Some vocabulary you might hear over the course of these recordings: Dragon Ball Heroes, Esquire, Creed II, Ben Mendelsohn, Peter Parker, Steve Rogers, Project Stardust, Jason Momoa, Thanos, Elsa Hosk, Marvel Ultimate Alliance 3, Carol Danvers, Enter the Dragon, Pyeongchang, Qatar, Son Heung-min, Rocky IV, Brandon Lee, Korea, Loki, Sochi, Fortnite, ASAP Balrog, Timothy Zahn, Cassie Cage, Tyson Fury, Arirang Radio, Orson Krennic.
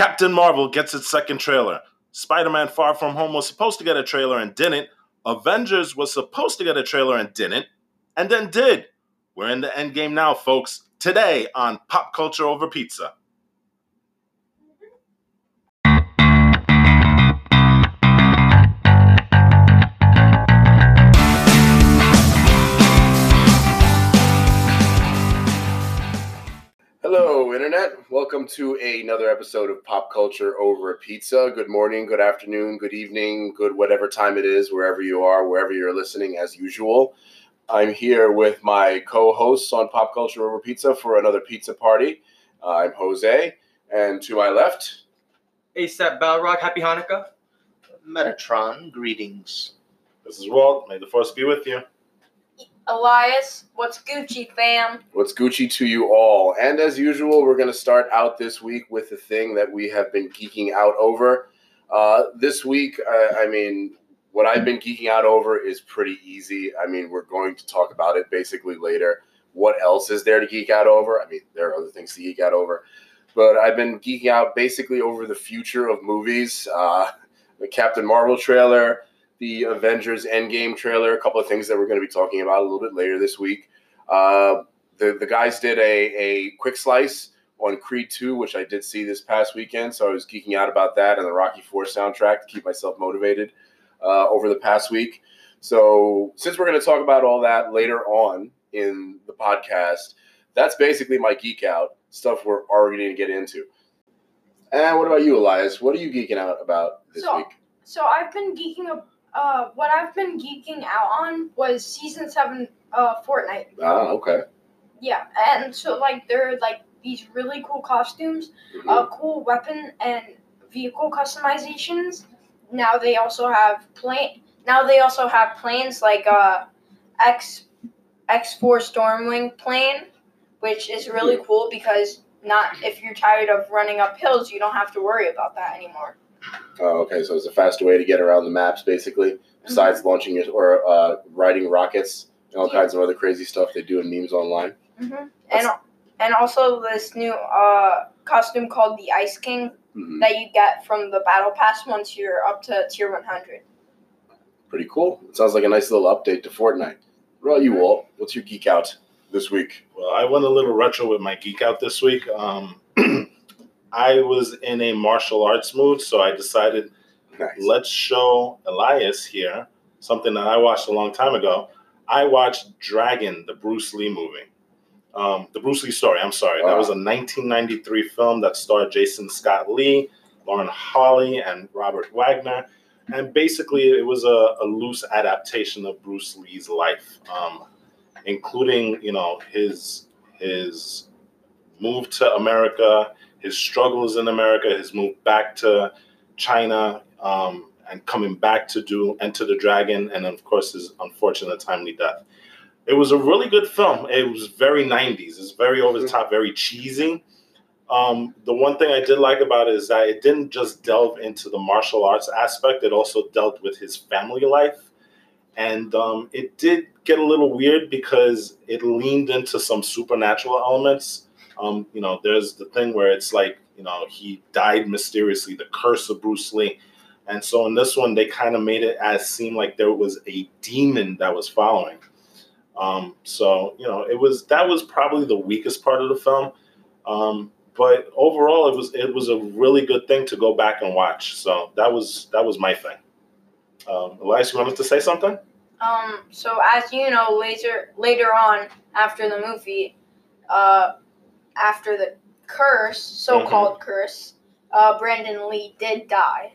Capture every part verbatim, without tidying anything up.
Captain Marvel gets its second trailer. Spider-Man: Far From Home was supposed to get a trailer and didn't. Avengers was supposed to get a trailer and didn't, and then did. We're in the endgame now, folks. Today on Pop Culture Over Pizza. Hello, Internet. Welcome to another episode of Pop Culture Over a Pizza. Good morning, good afternoon, good evening, good whatever time it is, wherever you are, wherever you're listening, as usual. I'm here with my co-hosts on Pop Culture Over Pizza for another pizza party. Uh, I'm Jose, and to my left... ASAP Balrog, happy Hanukkah. Metatron, greetings. This is Walt. May the Force be with you. Elias, what's Gucci, fam? What's Gucci to you all? And as usual, we're going to start out this week with the thing that we have been geeking out over. Uh, this week, uh, I mean, what I've been geeking out over is pretty easy. I mean, we're going to talk about it basically later. What else is there to geek out over? I mean, there are other things to geek out over. But I've been geeking out basically over the future of movies. Uh, the Captain Marvel trailer, the Avengers Endgame trailer, a couple of things that we're going to be talking about a little bit later this week. Uh, the, the guys did a, a quick slice on Creed two, which I did see this past weekend, so I was geeking out about that and the Rocky four soundtrack to keep myself motivated uh, over the past week. So since we're going to talk about all that later on in the podcast, that's basically my geek out, stuff we're already going to get into. And what about you, Elias? What are you geeking out about this so, week? So I've been geeking about... Uh, what I've been geeking out on was season seven uh, Fortnite. Ah, okay. Yeah, and so, like, there are, like, these really cool costumes, mm-hmm. uh, cool weapon and vehicle customizations. Now they also have plane. Now they also have planes, like, uh, X, X four Stormwing plane, which is really cool because not if you're tired of running up hills, you don't have to worry about that anymore. Oh, okay, so it's a faster way to get around the maps, basically, besides mm-hmm. launching your, or uh, riding rockets and all yeah. kinds of other crazy stuff they do in memes online. Mm-hmm. And and also this new uh, costume called the Ice King mm-hmm. that you get from the Battle Pass once you're up to tier one hundred. Pretty cool. It sounds like a nice little update to Fortnite. What about you, Walt? What's your geek out this week? Well, I went a little retro with my geek out this week. Um I was in a martial arts mood, so I decided, nice. Let's show Elias here something that I watched a long time ago. I watched Dragon, the Bruce Lee movie. Um, the Bruce Lee story, I'm sorry. Wow. That was a nineteen ninety-three film that starred Jason Scott Lee, Lauren Harley, and Robert Wagner. And basically, it was a, a loose adaptation of Bruce Lee's life, um, including, you know, his his move to America, his struggles in America, his move back to China, um, and coming back to do Enter the Dragon, and of course his unfortunate timely death. It was a really good film. It was very nineties. It's very over the top, very cheesy. Um, the one thing I did like about it is that it didn't just delve into the martial arts aspect. It also dealt with his family life. And um, it did get a little weird because it leaned into some supernatural elements. Um, you know, there's the thing where it's like, you know, he died mysteriously, the curse of Bruce Lee. And so in this one, they kind of made it as seem like there was a demon that was following. Um, so, you know, it was that was probably the weakest part of the film. Um, but overall, it was it was a really good thing to go back and watch. So that was that was my thing. Um, Elias, you wanted to say something? Um, so as you know, later, later on after the movie, uh, after the curse, so-called mm-hmm. curse, uh, Brandon Lee did die.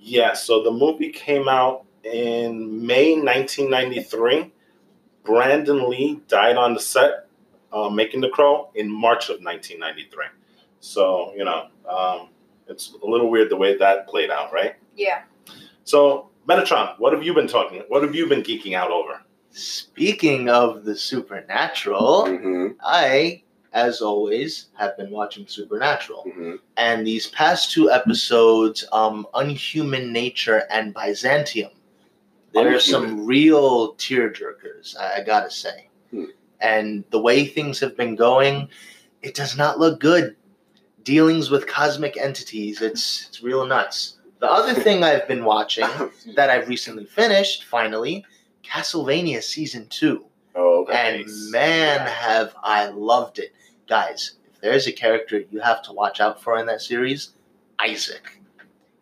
Yeah, so the movie came out in May nineteen ninety-three. Brandon Lee died on the set, uh, making The Crow, in March of nineteen ninety-three. So, you know, um, it's a little weird the way that played out, right? Yeah. So, Metatron, what have you been talking, what have you been geeking out over? Speaking of the supernatural, mm-hmm. I... as always, have been watching Supernatural. Mm-hmm. And these past two episodes, um, Unhuman Nature and Byzantium, there are some real tearjerkers, I, I gotta say. Hmm. And the way things have been going, it does not look good. dealings with cosmic entities. It's it's real nuts. The other thing I've been watching that I've recently finished, finally, Castlevania Season two. Oh, okay. And man, yeah. have I loved it. Guys, if there's a character you have to watch out for in that series, Isaac.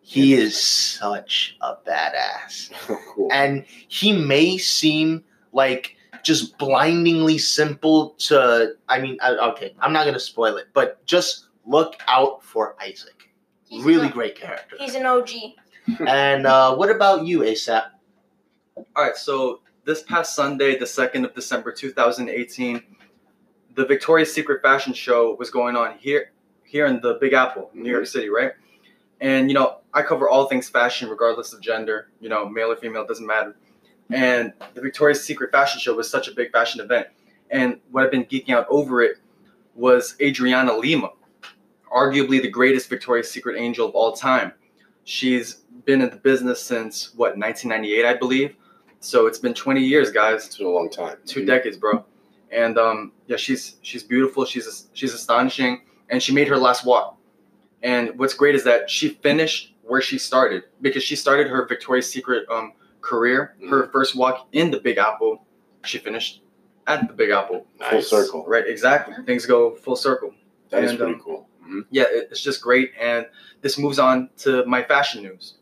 He is such a badass. Cool. And he may seem like just blindingly simple to, I mean, okay, I'm not going to spoil it, but just look out for Isaac. He's really a, great character. He's an O G. And uh, what about you, ASAP? All right, so this past Sunday, the second of December, two thousand eighteen, the Victoria's Secret Fashion Show was going on here, here in the Big Apple, New mm-hmm. York City, right? And, you know, I cover all things fashion, regardless of gender, you know, male or female, doesn't matter. And the Victoria's Secret Fashion Show was such a big fashion event. And what I've been geeking out over it was Adriana Lima, arguably the greatest Victoria's Secret angel of all time. She's been in the business since, what, nineteen ninety-eight, I believe. So it's been twenty years, guys. It's been a long time. Two mm-hmm. decades, bro. And, um, yeah, she's she's beautiful. She's she's astonishing. And she made her last walk. And what's great is that she finished where she started, because she started her Victoria's Secret um, career, mm. her first walk in the Big Apple. She finished at the Big Apple. Nice. Full circle. Right, exactly. Yeah. Things go full circle. That and, is pretty um, cool. Mm-hmm. Yeah, it's just great. And this moves on to my fashion news.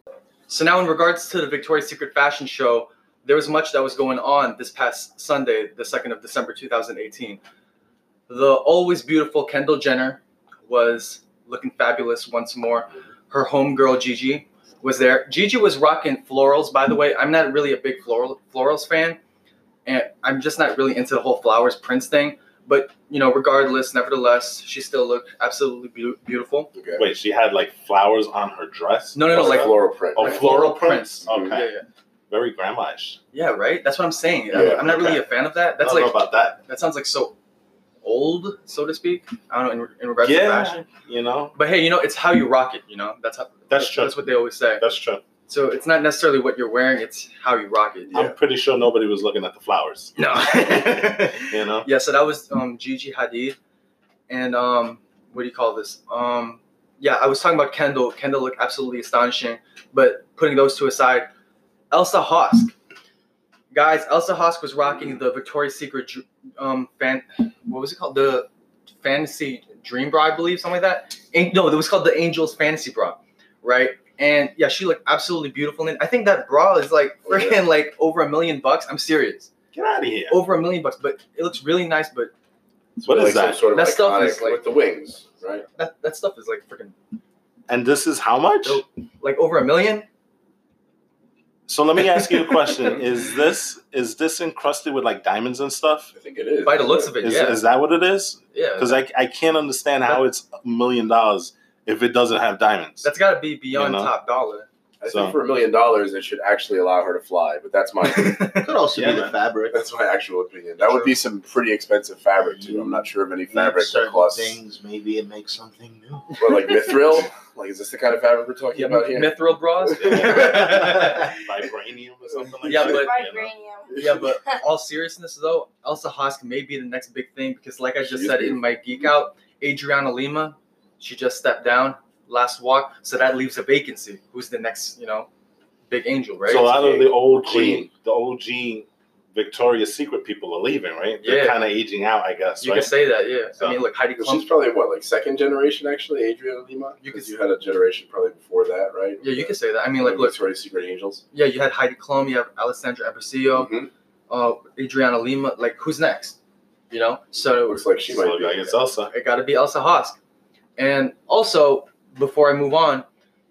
So now in regards to the Victoria's Secret Fashion Show, there was much that was going on this past Sunday, the second of December, two thousand eighteen. The always beautiful Kendall Jenner was looking fabulous once more. Her homegirl, Gigi, was there. Gigi was rocking florals, by the way. I'm not really a big floral florals fan, and I'm just not really into the whole flowers prints thing. But, you know, regardless, nevertheless, she still looked absolutely be- beautiful. Okay. Wait, she had, like, flowers on her dress? No, no, no. Like, like floral print. Oh, like floral prints. prints. Okay. Yeah, yeah. Very grandma-ish. Yeah, right? That's what I'm saying. Yeah, I'm not okay. really a fan of that. That's I don't like, know about that. That sounds like so... old, so to speak. I don't know, in, in regards yeah, to fashion. You know? But hey, you know, it's how you rock it, you know? That's how, That's true. That's what they always say. That's true. So it's not necessarily what you're wearing, it's how you rock it. Yeah. I'm pretty sure nobody was looking at the flowers. No. You know? Yeah, so that was um, Gigi Hadid. And um, what do you call this? Um, yeah, I was talking about Kendall. Kendall looked absolutely astonishing. But putting those two aside, Elsa Hosk. Guys, Elsa Hosk was rocking the Victoria's Secret um, fan. What was it called? The Fantasy Dream Bra, I believe, something like that. And, no, it was called the Angel's Fantasy Bra, right? And yeah, she looked absolutely beautiful. And I think that bra is like freaking oh, yeah. like over a million bucks. I'm serious. Get out of here. Over a million bucks, but it looks really nice. But what is like that? Sort of that stuff is like with the wings, right? That that stuff is like freaking. And this is how much? Like over a million. So let me ask you a question. Is this is this encrusted with, like, diamonds and stuff? I think it is. By the looks of it, is, yeah. Is that what it is? Yeah. Because I, I can't understand that, how it's a million dollars if it doesn't have diamonds. That's got to be beyond you know? top dollar. I so. think for a million dollars, it should actually allow her to fly, but that's my opinion. Could also yeah, be the fabric. That's my actual opinion. That True. would be some pretty expensive fabric, too. I'm not sure of any fabric that costs. Things, maybe it makes something new. But, like, mithril? Like, is this the kind of fabric we're talking yeah, about here? Mithril bras? Vibranium or something like yeah, that. But, Vibranium. Yeah, but all seriousness, though, Elsa Hosk may be the next big thing because, like I just she said in my Geek Out, Adriana Lima, she just stepped down. Last walk, so that leaves a vacancy. Who's the next, you know, big angel, right? So a lot of the old G, the old G Victoria's Secret people are leaving, right? They're yeah. kind of aging out, I guess. You right? can say that, yeah. So, I mean, look, Heidi Klum. She's probably, what, like second generation, actually, Adriana Lima? You could, you had a generation probably before that, right? Yeah, you yeah. could say that. I mean, like, look. Victoria's Secret angels. Yeah, you had Heidi Klum, you have Alessandra Ambrosio, mm-hmm. uh, Adriana Lima. Like, who's next? You know? So. Looks like she might so be. Like it's Elsa. It got to be Elsa Hosk. And also, before I move on,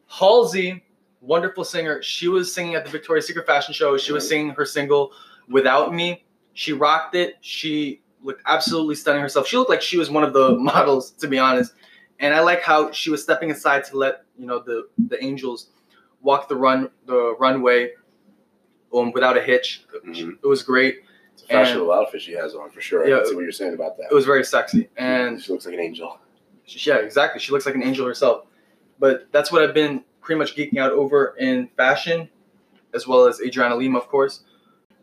Halsey, wonderful singer. She was singing at the Victoria's Secret Fashion Show. She was singing her single, Without Me. She rocked it. She looked absolutely stunning herself. She looked like she was one of the models, to be honest. And I like how she was stepping aside to let, you know, the, the angels walk the run the runway um, without a hitch. Mm-hmm. It was great. It's a fashionable and, outfit she has on, for sure. Yeah, I can see what you're saying about that. It was very sexy. And she looks like an angel. She, yeah, exactly. She looks like an angel herself. But that's what I've been pretty much geeking out over in fashion, as well as Adriana Lima, of course.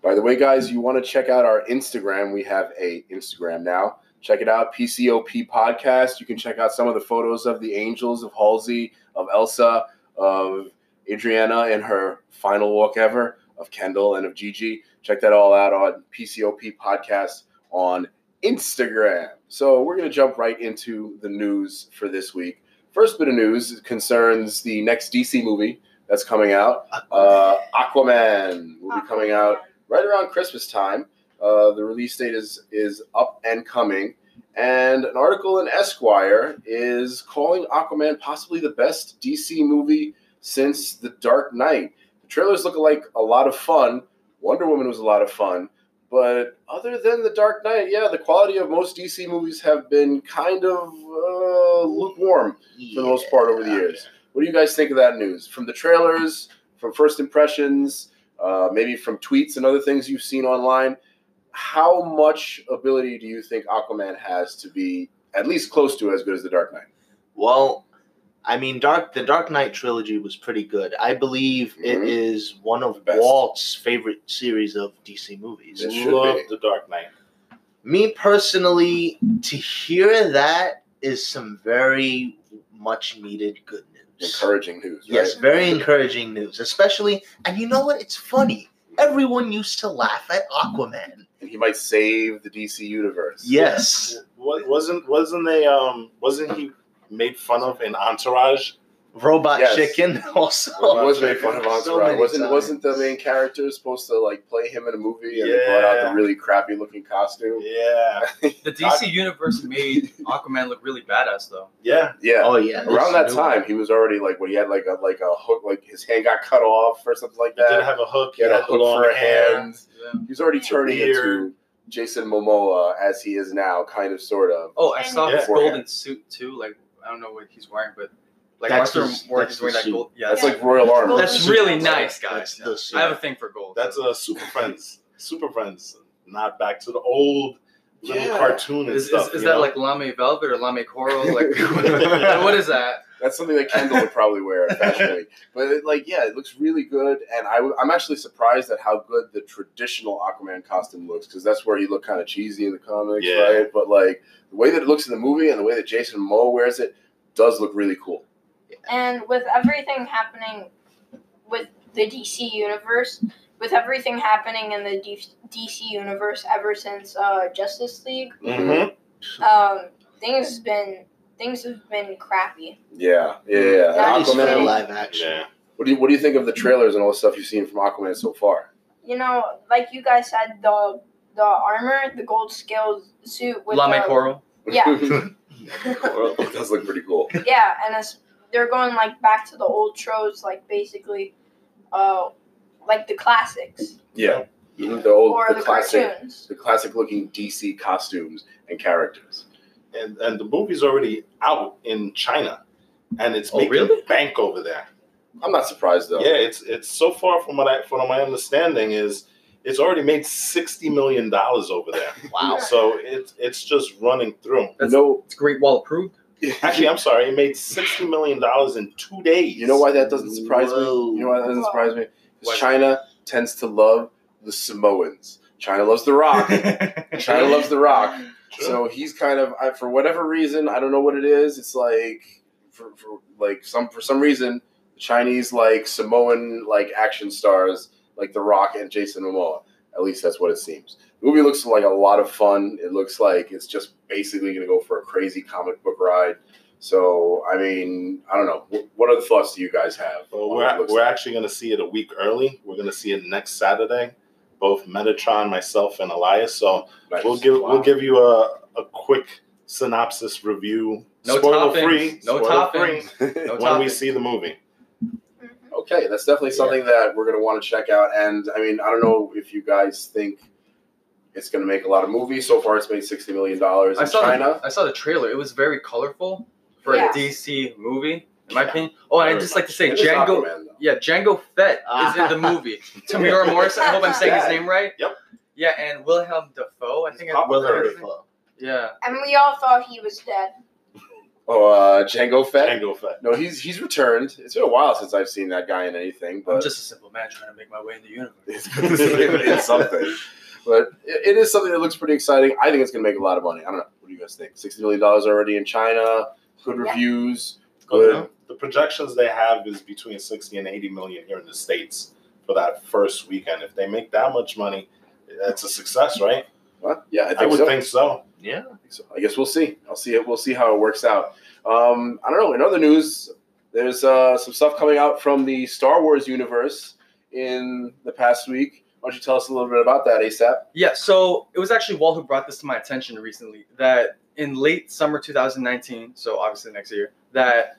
By the way, guys, you want to check out our Instagram. We have a Instagram now. Check it out, P C O P Podcast. You can check out some of the photos of the angels, of Halsey, of Elsa, of Adriana and her final walk ever, of Kendall and of Gigi. Check that all out on P C O P Podcast on Instagram. So we're going to jump right into the news for this week. First bit of news concerns the next D C movie that's coming out. Uh, Aquaman will be coming out right around Christmas time. Uh, the release date is, is up and coming. And an article in Esquire is calling Aquaman possibly the best D C movie since The Dark Knight. The trailers look like a lot of fun. Wonder Woman was a lot of fun. But other than The Dark Knight, yeah, the quality of most D C movies have been kind of uh, lukewarm yeah. for the most part over the years. What do you guys think of that news? From the trailers, from first impressions, uh, maybe from tweets and other things you've seen online, how much ability do you think Aquaman has to be at least close to as good as The Dark Knight? Well, I mean, Dark the Dark Knight trilogy was pretty good. I believe mm-hmm. it is one of Walt's favorite series of D C movies. It should Love be. The Dark Knight. Me personally, to hear that is some very much needed good news. Encouraging news, right? Yes, very encouraging news. Especially, and you know what? It's funny. Everyone used to laugh at Aquaman. And he might save the D C universe. Yes. Wasn't wasn't they um wasn't he made fun of in Entourage? Robot yes. Chicken also. Robot was made fun of Entourage. So wasn't times. wasn't the main character supposed to like play him in a movie and yeah. they brought out the really crappy looking costume? Yeah. The D C universe made Aquaman look really badass though. Yeah. Yeah. Oh yeah. Around that time one. he was already like when he had like a like a hook, like his hand got cut off or something like that. He didn't have a hook, he had, he had a hook for a hand. Yeah. He was already turning into Jason Momoa as he is now, kind of sort of. Oh, I saw yeah. his golden suit too, like I don't know what he's wearing, but like that's his, War, that's he's wearing that gold. Yeah, that's yeah. like royal armor. That's really nice, guys. Yeah. The, I have a thing for gold. That's a uh, Super Friends. Super Friends, not back to the old little yeah. cartoon and is, stuff. Is, is that know? like lame velvet or lame coral? Like, what is that? That's something that Kendall would probably wear at Fashion Week. But it, like, yeah, it looks really good, and I w- I'm actually surprised at how good the traditional Aquaman costume looks, because that's where he looked kind of cheesy in the comics, yeah. right? But like the way that it looks in the movie and the way that Jason Momoa wears it does look really cool. Yeah. And with everything happening with the D C universe, with everything happening in the D C universe ever since uh, Justice League, mm-hmm. um, things have been. Things have been crappy. Yeah, yeah, yeah. And Aquaman live action. Yeah. What do you What do you think of the trailers and all the stuff you've seen from Aquaman so far? You know, like you guys said, the the armor, the gold scale suit with lame the, coral. Yeah, coral. It does look pretty cool. Yeah, and it's, they're going like back to the old tropes, like basically, uh, like the classics. Yeah, yeah. the old or the, the classic, cartoons. The classic looking D C costumes and characters. And and the movie's already out in China, and it's oh, making really? bank over there. I'm not surprised though. Yeah, it's it's so far from what I from my understanding is it's already made sixty million dollars over there. Wow! So it's it's just running through. That's, no, it's Great Wall approved. Actually, I'm sorry, it made sixty million dollars in two days. You know why that doesn't surprise Whoa. me? You know why that doesn't surprise me? Because China tends to love the Samoans. China loves The Rock. China loves The Rock. Sure. So he's kind of, I, for whatever reason, I don't know what it is. It's like, for, for like some for some reason, Chinese like Samoan like action stars like The Rock and Jason Momoa. At least that's what it seems. The movie looks like a lot of fun. It looks like it's just basically going to go for a crazy comic book ride. So I mean, I don't know. What other thoughts do you guys have? Well, we're we're like? actually going to see it a week early. We're going to see it next Saturday. Both Metatron, myself, and Elias. So nice. we'll give wow. we'll give you a, a quick synopsis review, no spoiler toppings. free, no spoiler free, no when toppings. we see the movie. Okay, that's definitely something yeah. that we're gonna want to check out. And I mean, I don't know if you guys think it's gonna make a lot of movies. So far, it's made sixty million dollars in China. The, I saw the trailer. It was very colorful for yeah. a D C movie. In my opinion. Oh, and I just like to say, Jango. Aquaman, yeah, Jango Fett is in the movie. Tamir Morrison. I hope I'm saying yeah. his name right. Yep. Yeah, and Willem Dafoe. I think. Willem Dafoe. Yeah. And we all thought he was dead. Oh, uh, Jango Fett. Jango Fett. No, he's he's returned. It's been a while since I've seen that guy in anything. But I'm just a simple man trying to make my way in the universe. It's something, but it, it is something that looks pretty exciting. I think it's going to make a lot of money. I don't know. do you guys think? sixty million dollars already in China, good reviews. Yeah. Good. Okay. The projections they have is between sixty and eighty million here in the States for that first weekend. If they make that much money, that's a success, right? Well, yeah, I, think I would so. think so. Yeah, I think so. I guess we'll see. I'll see it. We'll see how it works out. Um, I don't know. In other news, there's uh, some stuff coming out from the Star Wars universe in the past week. Why don't you tell us a little bit about that, ASAP? Yeah, so it was actually Walt who brought this to my attention recently, that in late summer two thousand nineteen, so obviously next year, that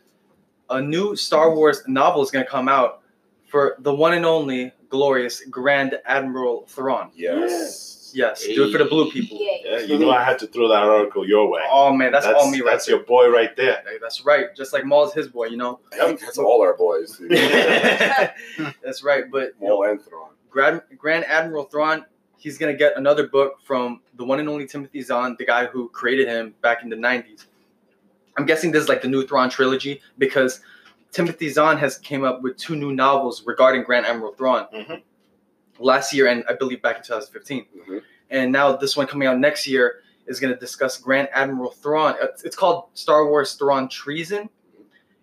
a new Star Wars novel is going to come out for the one and only glorious Grand Admiral Thrawn. Yes. Yes, hey. Do it for the blue people. Yeah, you know I had to throw that article your way. Oh, man, that's, that's all me right That's there. Your boy right there. That's right. Just like Maul's his boy, you know? I think that's all our boys. That's right. But Maul and Thrawn. Grand, Grand Admiral Thrawn, he's going to get another book from the one and only Timothy Zahn, the guy who created him back in the nineties. I'm guessing this is like the new Thrawn trilogy because Timothy Zahn has came up with two new novels regarding Grand Admiral Thrawn. Mm-hmm. Last year, and I believe back in two thousand fifteen. Mm-hmm. And now this one coming out next year is going to discuss Grand Admiral Thrawn. It's called Star Wars Thrawn Treason.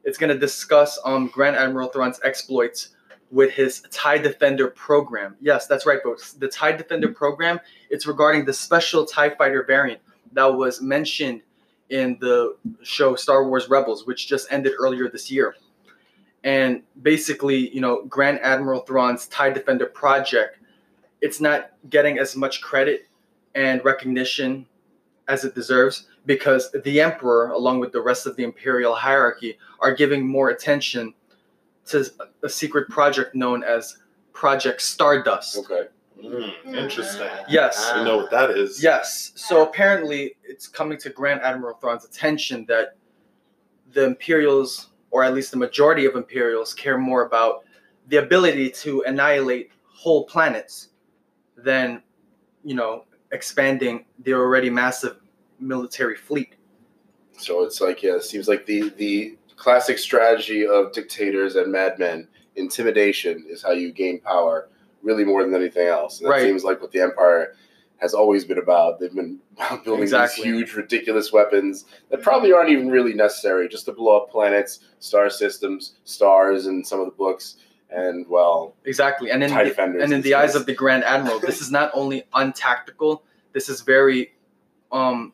It's going to discuss um, Grand Admiral Thrawn's exploits with his Tide Defender program. Yes, that's right, folks. The Tide Defender program, it's regarding the special TIE Fighter variant that was mentioned in the show Star Wars Rebels, which just ended earlier this year. And basically, you know, Grand Admiral Thrawn's TIE Defender project, it's not getting as much credit and recognition as it deserves because the Emperor, along with the rest of the Imperial hierarchy, are giving more attention to a secret project known as Project Stardust. Okay. Mm, interesting. Yes. You know what that is. Yes. So apparently it's coming to Grand Admiral Thrawn's attention that the Imperials, or at least the majority of Imperials, care more about the ability to annihilate whole planets than, you know, expanding their already massive military fleet. So it's like, yeah, it seems like the, the classic strategy of dictators and madmen, intimidation is how you gain power, really more than anything else. And that right. seems like what the Empire has always been about. They've been building exactly. these huge, ridiculous weapons that probably aren't even really necessary, just to blow up planets, star systems, stars, and some of the books, and, well, exactly. And in TIE Defenders. And in the eyes of the Grand Admiral, this is not only untactical, this is very um,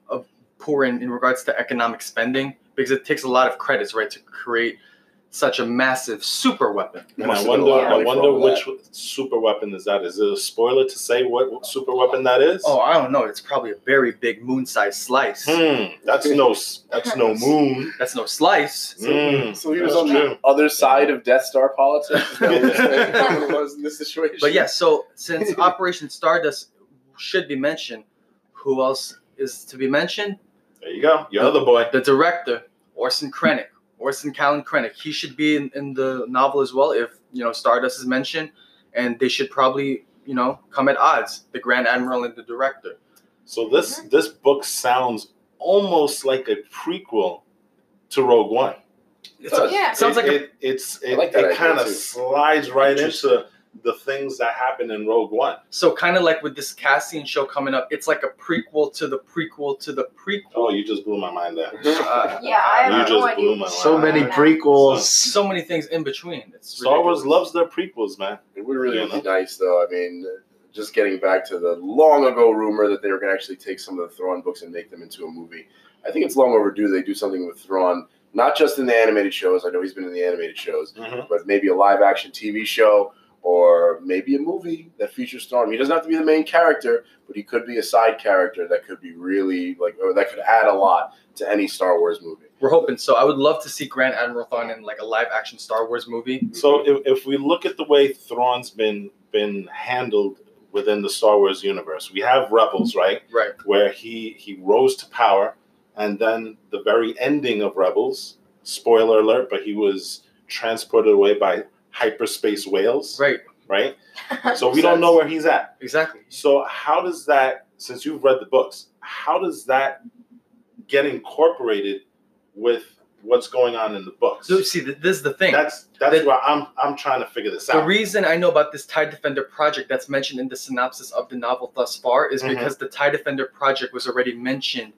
poor in, in regards to economic spending, because it takes a lot of credits, right, to create such a massive super weapon. And I wonder, I wonder which super weapon is that? Is it a spoiler to say what super weapon that is? Oh, I don't know. It's probably a very big moon-sized slice. Mm, that's no, that's no moon. That's no slice. So, mm, so he was on true. the other side yeah. of Death Star politics. That was in this situation. But yeah, so since Operation Stardust should be mentioned, who else is to be mentioned? There you go. Your the, other boy, the director Orson Krennic. Orson Callan Krennic, he should be in, in the novel as well if, you know, Stardust is mentioned, and they should probably, you know, come at odds, the Grand Admiral and the director. So this okay. this book sounds almost like a prequel to Rogue One. It uh, yeah. sounds like it, a, it, it's, it, like it kind of slides right into the things that happen in Rogue One. So kind of like with this Cassian show coming up, it's like a prequel to the prequel to the prequel. Oh, you just blew my mind there. Uh, yeah, I you just no blew my so mind. So many prequels. So, so many things in between. It's Star Wars loves their prequels, man. It would really be nice, though. I mean, just getting back to the long ago rumor that they were going to actually take some of the Thrawn books and make them into a movie. I think it's long overdue they do something with Thrawn, not just in the animated shows. I know he's been in the animated shows, mm-hmm. but maybe a live-action T V show, or maybe a movie that features Thrawn. He doesn't have to be the main character, but he could be a side character that could be really, like, or that could add a lot to any Star Wars movie. We're hoping so. I would love to see Grand Admiral Thrawn in, like, a live-action Star Wars movie. So if, if we look at the way Thrawn's been been handled within the Star Wars universe, we have Rebels, right? Right. Where he, he rose to power, and then the very ending of Rebels, spoiler alert, but he was transported away by hyperspace whales. Right. Right? So we don't know where he's at. Exactly. So how does that, since you've read the books, how does that get incorporated with what's going on in the books? So see, this is the thing. That's that's the, where I'm I'm trying to figure this out. The reason I know about this Tide Defender project that's mentioned in the synopsis of the novel thus far is mm-hmm. because the Tide Defender project was already mentioned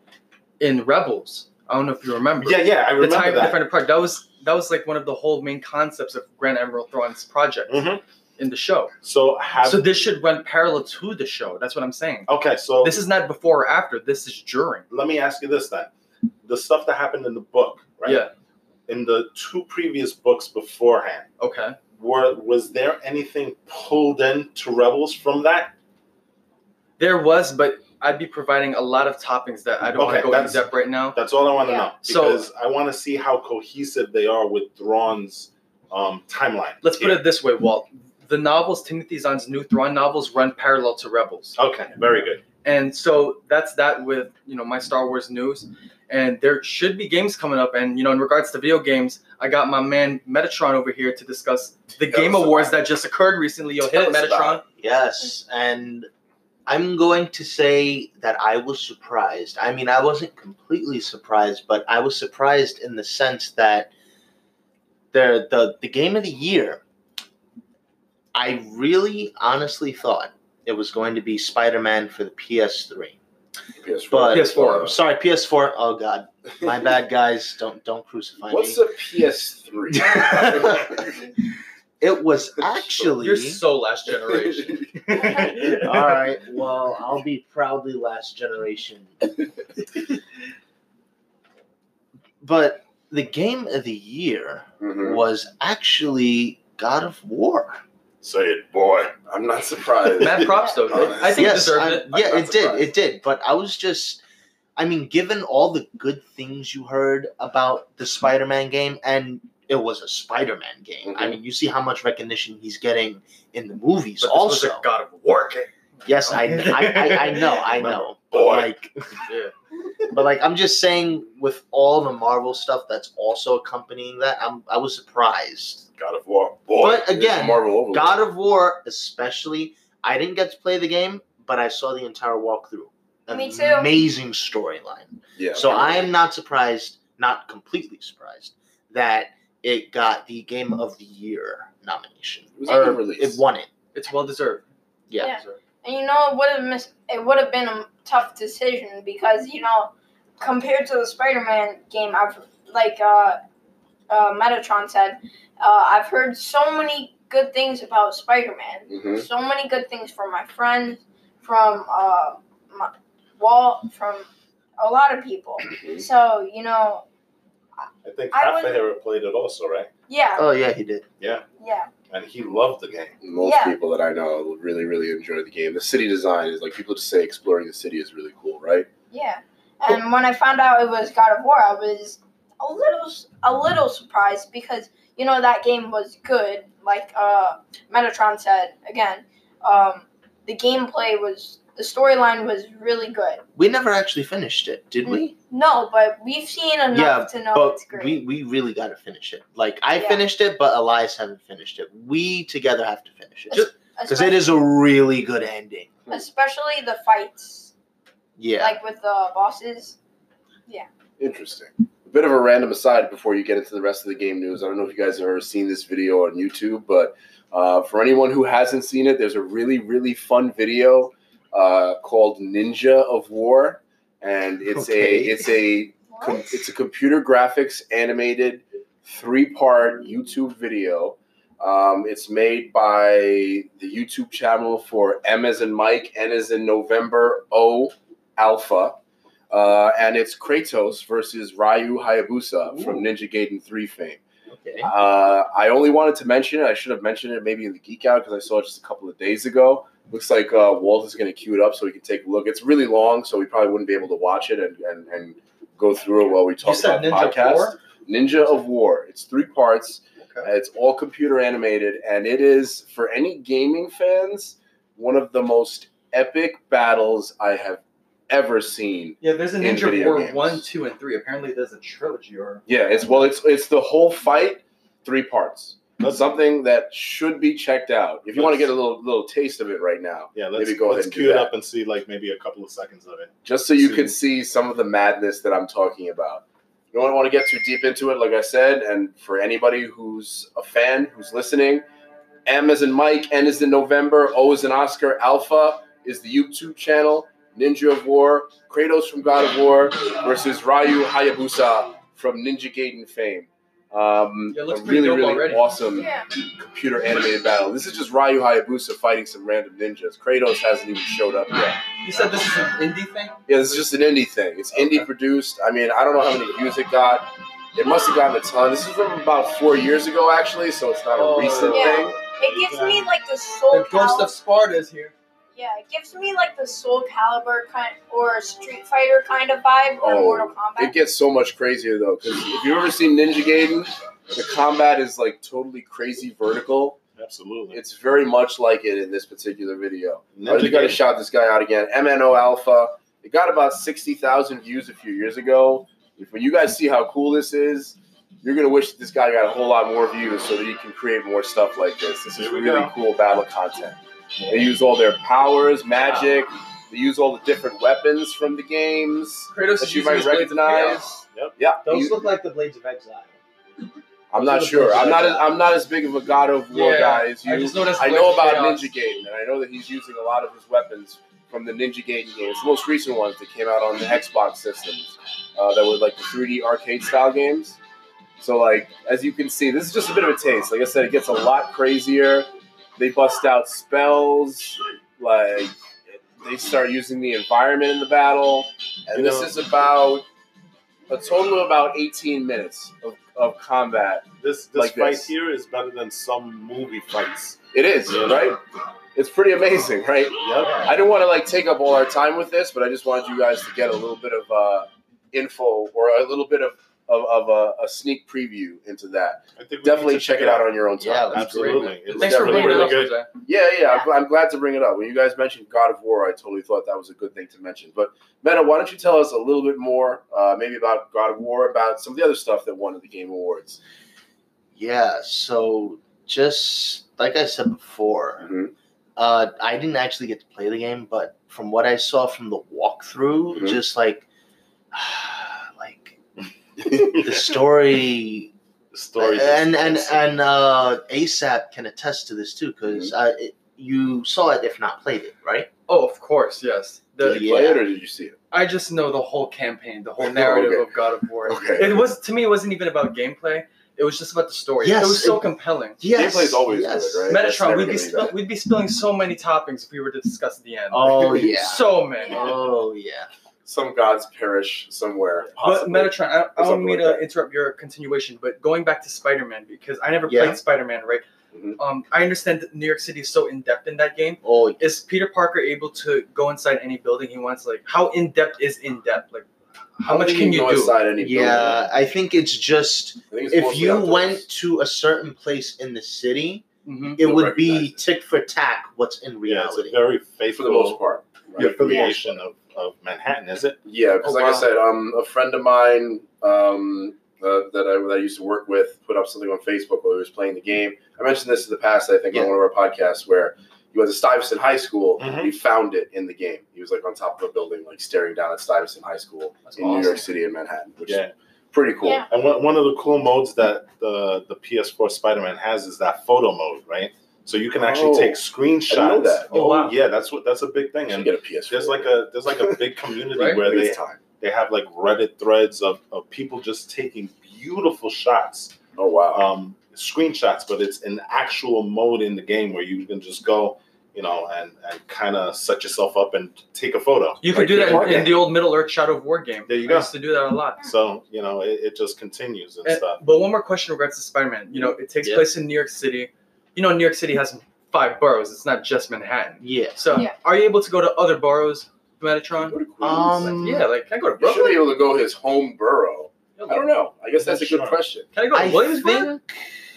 in Rebels. I don't know if you remember. Yeah, yeah, I remember the Tide that. Defender part. That was that was like one of the whole main concepts of Grand Admiral Thrawn's project mm-hmm. in the show. So have so this should run parallel to the show. That's what I'm saying. Okay, so this is not before or after. This is during. Let me ask you this then: the stuff that happened in the book, right? Yeah. In the two previous books beforehand. Okay. Were was there anything pulled into Rebels from that? There was, but I'd be providing a lot of toppings that I don't okay, want to go in depth right now. That's all I want to yeah. know. Because so, I want to see how cohesive they are with Thrawn's um, timeline. Let's here. put it this way, Walt. The novels, Timothy Zahn's new Thrawn novels, run parallel to Rebels. Okay, very good. And so that's that with, you know, my Star Wars news. And there should be games coming up. And, you know, in regards to video games, I got my man Metatron over here to discuss the Game Awards that just occurred recently. Yo, hit it, Metatron. Yes, and I'm going to say that I was surprised. I mean, I wasn't completely surprised, but I was surprised in the sense that the the, the game of the year, I really honestly thought it was going to be Spider-Man for the P S three. P S four. But, P S four. I'm sorry, P S four. Oh God, my bad, guys. Don't don't crucify What's me. What's a P S three? It was actually. You're so last generation. All right. Well, I'll be proudly last generation. But the game of the year mm-hmm. was actually God of War. Say it, boy. I'm not surprised. Mad props, though. I think yes, it deserved I, it. Yeah, it surprised. did. It did. But I was just, I mean, given all the good things you heard about the Spider-Man game, and it was a Spider-Man game. Mm-hmm. I mean, you see how much recognition he's getting in the movies but also. This was a God of War game. Yes, I, I, I, I know. I know. But boy. Like, yeah. But, like, I'm just saying with all the Marvel stuff that's also accompanying that, I'm, I was surprised. God of War, boy. But again, Marvel God of War, especially, I didn't get to play the game, but I saw the entire walkthrough. Me too. Amazing storyline. Yeah. So I am not surprised, not completely surprised, that it got the Game of the Year nomination. It was or release. It won it. It's well deserved. Yeah. yeah. And you know, it would have mis- it would have been a tough decision because you know, compared to the Spider-Man game, I've like uh, uh, Metatron said. Uh, I've heard so many good things about Spider-Man. Mm-hmm. So many good things from my friends, from uh, my Walt, from a lot of people. Mm-hmm. So, you know. I think Rafael played it also, right? Yeah. Oh, yeah, he did. Yeah. Yeah. And he loved the game. Most yeah. people that I know really, really enjoy the game. The city design is like people just say exploring the city is really cool, right? Yeah. And cool. When I found out it was God of War, I was a little, a little surprised because. You know, that game was good. Like uh, Metatron said, again, um, the gameplay was, the storyline was really good. We never actually finished it, did we? No, but we've seen enough yeah, to know but it's great. We, we really got to finish it. Like, I yeah. finished it, but Elias haven't finished it. We together have to finish it. Because it is a really good ending. Especially the fights. Yeah. Like with the bosses. Yeah. Interesting. A bit of a random aside before you get into the rest of the game news. I don't know if you guys have ever seen this video on YouTube, but uh, for anyone who hasn't seen it, there's a really, really fun video uh, called Ninja of War, and it's okay. a it's a com- it's a computer graphics animated three part YouTube video. Um, it's made by the YouTube channel for M as in Mike, N as in November, O Alpha. Uh, and it's Kratos versus Ryu Hayabusa Ooh. From Ninja Gaiden three fame. Okay. Uh, I only wanted to mention it. I should have mentioned it maybe in the Geek Out because I saw it just a couple of days ago. Looks like uh, Walt is going to queue it up so we can take a look. It's really long, so we probably wouldn't be able to watch it and, and, and go through it while we talk about the podcast. War? Ninja of War. It's three parts. Okay. It's all computer animated, and it is, for any gaming fans, one of the most epic battles I have ever seen. Yeah, there's a Ninja War games. one, two, and three. Apparently, there's a trilogy. Or yeah, it's well, it's it's the whole fight, three parts. That's something that should be checked out. If you let's, want to get a little little taste of it right now, yeah, let's, maybe go let's ahead and cue do that. It up and see like maybe a couple of seconds of it, just so you see. Can see some of the madness that I'm talking about. You don't want to get too deep into it, like I said. And for anybody who's a fan who's listening, M as in Mike, N as in November, O as in Oscar, Alpha is the YouTube channel. Ninja of War, Kratos from God of War versus Ryu Hayabusa from Ninja Gaiden fame. Um, yeah, a really, really already. awesome yeah. computer animated battle. This is just Ryu Hayabusa fighting some random ninjas. Kratos hasn't even showed up yet. You said this is an indie thing? Yeah, this is just an indie thing. It's okay. Indie produced. I mean, I don't know how many views it got. It must have gotten a ton. This is from about four years ago, actually, so it's not oh, a recent yeah. thing. It gives me, like, the Soul Calibur. The Ghost of Sparta is here. Yeah, it gives me, like, the Soul Calibur kind or Street Fighter kind of vibe or oh, Mortal Kombat. It gets so much crazier, though, because if you've ever seen Ninja Gaiden, the combat is, like, totally crazy vertical. Absolutely. It's very much like it in this particular video. Ninja I really got to shout this guy out again. M N O Alpha. It got about sixty thousand views a few years ago. If, when you guys see how cool this is, you're going to wish that this guy got a whole lot more views so that he can create more stuff like this. This is really go. cool battle content. They use all their powers, magic. They use all the different weapons from the games Kratos that you might recognize. Yep. Yeah, those you, look like the Blades of Exile. I'm not sure. I'm not. As, I'm not as big of a God of War yeah, guy as you. I, just I know about chaos. Ninja Gaiden, and I know that he's using a lot of his weapons from the Ninja Gaiden games, the most recent ones that came out on the Xbox systems, uh, that were like the three D arcade style games. So, like as you can see, this is just a bit of a taste. Like I said, it gets a lot crazier. They bust out spells, like they start using the environment in the battle, and you this know, is about a total of about eighteen minutes of, of combat. This this like fight this. here is better than some movie fights. It is, yeah. right? It's pretty amazing, right? Yep. I didn't want to like take up all our time with this, but I just wanted you guys to get a little bit of uh, info or a little bit of. Of, of a, a sneak preview into that. I think definitely check, check it out. out on your own time. Yeah, absolutely. It Thanks for bringing really it good. up. Yeah, yeah, yeah. I'm glad to bring it up. When you guys mentioned God of War, I totally thought that was a good thing to mention. But, Mena, why don't you tell us a little bit more, uh, maybe about God of War, about some of the other stuff that won at the Game Awards. Yeah, so just like I said before, mm-hmm. uh, I didn't actually get to play the game, but from what I saw from the walkthrough, mm-hmm. just like... the story, the story, and and and uh, ASAP can attest to this too, because mm-hmm. uh, you saw it, if not played it, right? Oh, of course, yes. The, did you yeah. play it or did you see it? I just know the whole campaign, the whole narrative oh, okay. of God of War. Okay. It was to me, it wasn't even about gameplay. It was just about the story. Yes, it was so it, compelling. Yes, gameplay is always yes. good, right? Metatron, we'd be spill, we'd be spilling so many toppings if we were to discuss at the end. Oh yeah, so many. Oh yeah. Some gods perish somewhere. Possibly. But Metatron, I, I don't mean like to interrupt your continuation, but going back to Spider-Man, because I never yeah. played Spider-Man, right? Mm-hmm. Um, I understand that New York City is so in-depth in that game. Oh, yeah. Is Peter Parker able to go inside any building he wants? Like, how in-depth is in-depth? Like, how, how much can you, you do? Inside any yeah, I think it's just, think it's if you went us. to a certain place in the city, mm-hmm. it You'll would be it. tick for tack what's in reality. Yeah, it's very faithful, for the most part. Right? Yeah, creation of Of Manhattan, is it? Yeah, because oh, like wow. I said, um, a friend of mine um, uh, that, I, that I used to work with put up something on Facebook while he was playing the game. I mentioned this in the past, I think, yeah. on one of our podcasts, where he was at Stuyvesant High School, mm-hmm. and he found it in the game. He was like on top of a building, like staring down at Stuyvesant High School That's in awesome. New York City and Manhattan, which yeah. is pretty cool. Yeah. And one of the cool modes that the, the P S four Spider-Man has is that photo mode, right? So you can actually oh, take screenshots. I know that. Oh, oh wow. yeah, that's what that's a big thing. And get a P S four. There's like a there's like a big community right? where they time. they have like Reddit threads of, of people just taking beautiful shots. Oh wow. Um, screenshots, but it's an actual mode in the game where you can just go, you know, and, and kind of set yourself up and take a photo. You like could do that in, in the old Middle Earth Shadow of War game. There you I go. I used to do that a lot. So you know, it, it just continues and, and stuff. But one more question regards to Spider-Man. You know, it takes yeah. place in New York City. You know, New York City has five boroughs. It's not just Manhattan. Yeah. So, yeah. are you able to go to other boroughs, Metatron? Go to Queens. Um, like, yeah, like, can I go to Brooklyn? You should be able to go his home borough. I don't know. I guess that's a good sure. question. Can I go to Williamsburg?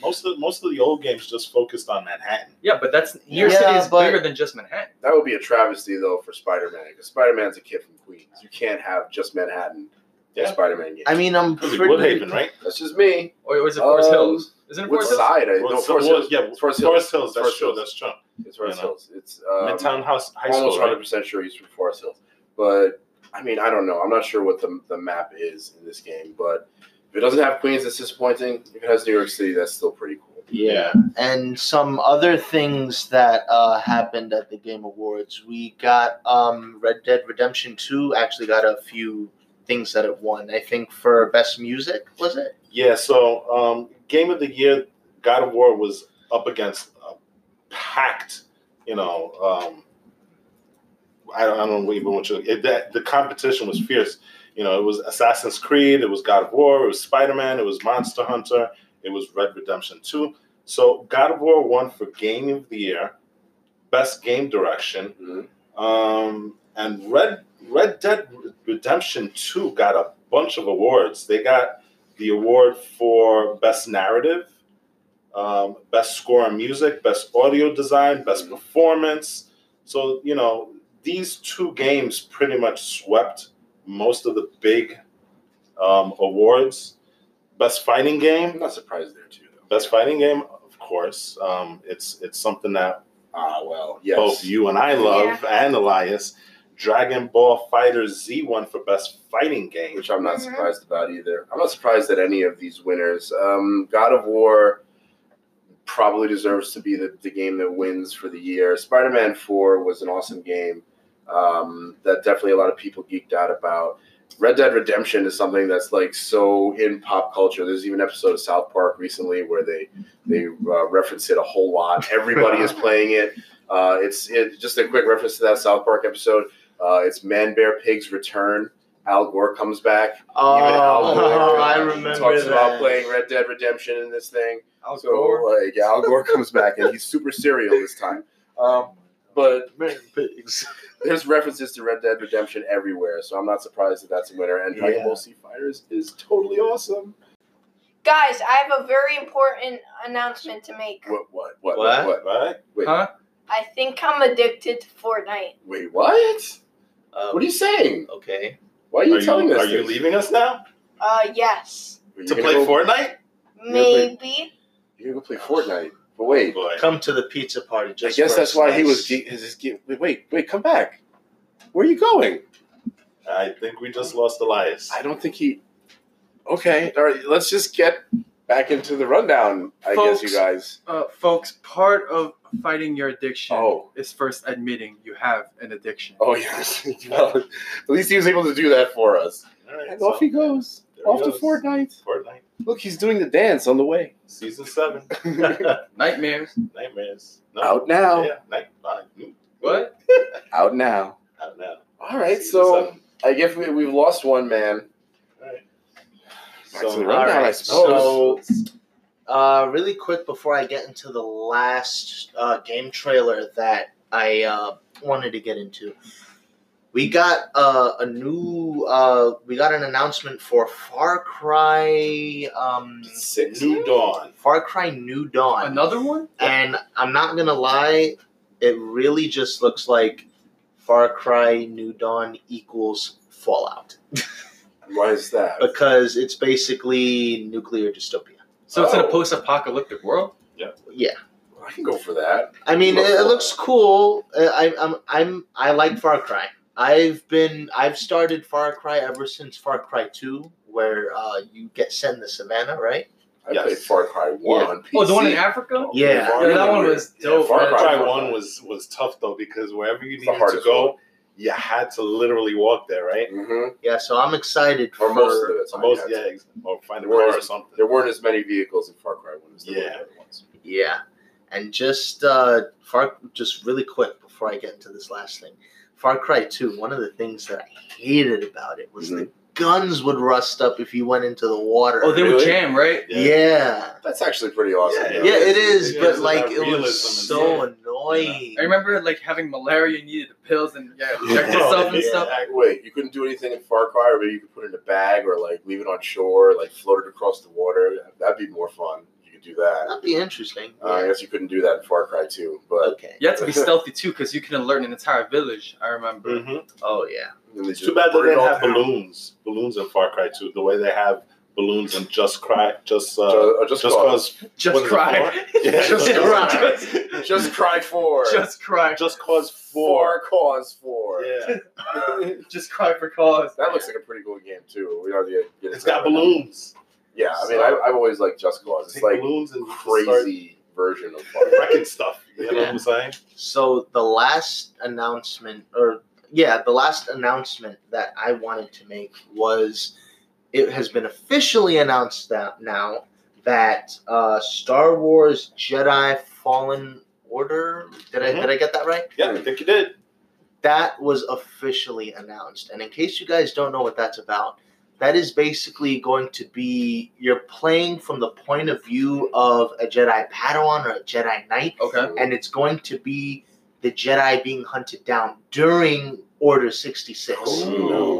Most of, most of the old games just focused on Manhattan. Yeah, but that's New York yeah, City is bigger than just Manhattan. That would be a travesty, though, for Spider-Man. Because Spider-Man's a kid from Queens. You can't have just Manhattan in yeah. Spider-Man games. I mean, I'm pretty... Woodhaven, right? That's just me. Or was it Forest um, Hills? Isn't it Forest Hills? Side? I, well, no, Forest Hills. Yeah, Forest Hills. Hills. That's true. That's true. It's Forest you know. Hills. It's um, Midtown House High School. Almost one hundred percent right? sure he's from Forest Hills. But, I mean, I don't know. I'm not sure what the the map is in this game. But if it doesn't have Queens, that's disappointing. If it has New York City, that's still pretty cool. Yeah, and some other things that uh, happened at the Game Awards. We got um, Red Dead Redemption two actually got a few things that it won. I think for Best Music, was it? Yeah, so um, Game of the Year, God of War was up against a packed, you know, um, I, don't, I don't even want you to, it, that, the competition was fierce. You know, it was Assassin's Creed, it was God of War, it was Spider-Man, it was Monster Hunter, it was Red Redemption two. So God of War won for Game of the Year, Best Game Direction, mm-hmm. um, and Red Red Dead Redemption two got a bunch of awards. They got the award for Best Narrative, um, Best Score and Music, Best Audio Design, Best mm-hmm. Performance. So, you know, these two games pretty much swept most of the big um, awards. Best fighting game. I'm not surprised there too, though. Best fighting game, of course. Um, it's it's something that ah well, yes. both you and I love, yeah. and Elias. Dragon Ball Fighter Z won for best fighting game, which I'm not mm-hmm. surprised about either. I'm not surprised at any of these winners. Um, God of War probably deserves to be the, the game that wins for the year. Spider-Man four was an awesome game um, that definitely a lot of people geeked out about. Red Dead Redemption is something that's like so in pop culture. There's even an episode of South Park recently where they they uh, reference it a whole lot. Everybody is playing it. Uh, it's it, just a quick reference to that South Park episode. Uh, it's Man, Bear, Pig's Return. Al Gore comes back. Oh, even Al Gore, oh I remember talks that. About playing Red Dead Redemption in this thing. Al so, Gore, like, yeah, Al Gore comes back and he's super serial this time. Um, But there's references to Red Dead Redemption everywhere, so I'm not surprised that that's a winner. And Dragon Ball Z Fighters is totally awesome. Guys, I have a very important announcement to make. What? What? What? What? What? what? Wait. Huh? I think I'm addicted to Fortnite. Wait, what? Um, what are you saying? Okay. Why are you are telling you, us? Are this? you leaving us now? Uh, yes. To play go, Fortnite? Maybe. You're gonna play Fortnite. But wait, oh come to the pizza party. Just I guess that's why nice. he was. Ge- his, his ge- wait, wait, come back. Where are you going? I think we just lost Elias. I don't think he. Okay, all right. Let's just get back into the rundown. I folks, guess you guys, uh, folks. Part of fighting your addiction oh. is first admitting you have an addiction. Oh yes. Well, at least he was able to do that for us. All right, and so off he goes. Off to Fortnite. Fortnite. Look, he's doing the dance on the way. Season seven. Nightmares. Nightmares. No. Out now. Yeah. Night. What? Out now. Out now. All right. Season so seven. I guess we, we've lost one man. All right. Back so, to the rundown, right. I suppose. So, uh, really quick before I get into the last uh, game trailer that I uh, wanted to get into. We got uh, a new, uh, we got an announcement for Far Cry um, Six New Dawn. Far Cry New Dawn. Another one? And I'm not going to lie, it really just looks like Far Cry New Dawn equals Fallout. Why is that? Because it's basically nuclear dystopia. So oh. it's in a post-apocalyptic world? Yeah. Yeah. I can go for that. I mean, I it, it looks cool. I, I'm, I'm, I like Far Cry. I've been, I've started Far Cry ever since Far Cry two, where uh, you get sent in the savannah, right? I yes. played Far Cry one yeah. on P C. Oh, the one in Africa? Yeah. yeah that one was dope. Yeah, Far Cry one was, was tough, though, because wherever you needed to go, one. you had to literally walk there, right? Mm-hmm. Yeah, so I'm excited for... Or most of it. Most, yeah, to. or find a car or something. There weren't as many vehicles in Far Cry one as there yeah. were in the other ones. Yeah. And just, uh, far, just really quick before I get into this last thing. Far Cry two, one of the things that I hated about it was mm-hmm. the guns would rust up if you went into the water. Oh, they really? would jam, right? Yeah. yeah. That's actually pretty awesome. Yeah, yeah it is, it but, is like, it was so yeah. annoying. Yeah. I remember, like, having malaria and you needed the pills and, yeah, check yourself and yeah. stuff. Wait, you couldn't do anything in Far Cry, or maybe you could put it in a bag or, like, leave it on shore, like, float it across the water. That'd be more fun. Do that. That'd be interesting. Uh, yeah. I guess you couldn't do that in Far Cry two, but okay. You have to be stealthy too, because you can alert an entire village. I remember. Mm-hmm. Oh yeah. It's too bad they didn't have down. balloons. Balloons in Far Cry two, the way they have balloons in Just Cry, just uh, just, just cause, just cry, yeah, just, just cry, just, just cry for, just cry, just cause for, for cause for, yeah, just cry for cause. That looks like a pretty cool game too. We already. It's got balloons. Now. Yeah, I mean, so, I, I've always liked Jessica Lawless. It's like and crazy version of wrecking stuff. You know yeah. what I'm saying? So the last announcement, or yeah, the last announcement that I wanted to make was it has been officially announced that now that uh, Star Wars Jedi Fallen Order. Did mm-hmm. I did I get that right? Yeah, I think you did. That was officially announced, and in case you guys don't know what that's about, that is basically going to be, you're playing from the point of view of a Jedi Padawan or a Jedi Knight, okay. and it's going to be the Jedi being hunted down during Order sixty-six. Ooh.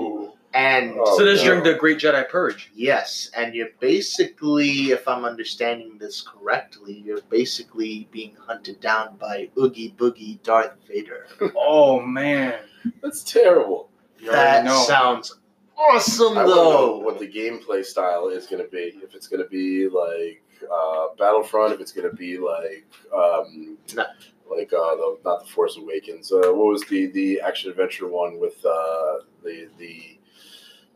And oh, so this is during the Great Jedi Purge. Yes, and you're basically, if I'm understanding this correctly, you're basically being hunted down by Oogie Boogie Darth Vader. Oh, man. That's terrible. You that sounds awesome, I though. Know what the gameplay style is going to be. If it's going to be like uh, Battlefront, if it's going to be like um, no. like uh, the, not the Force Awakens. Uh, what was the the action adventure one with uh, the the?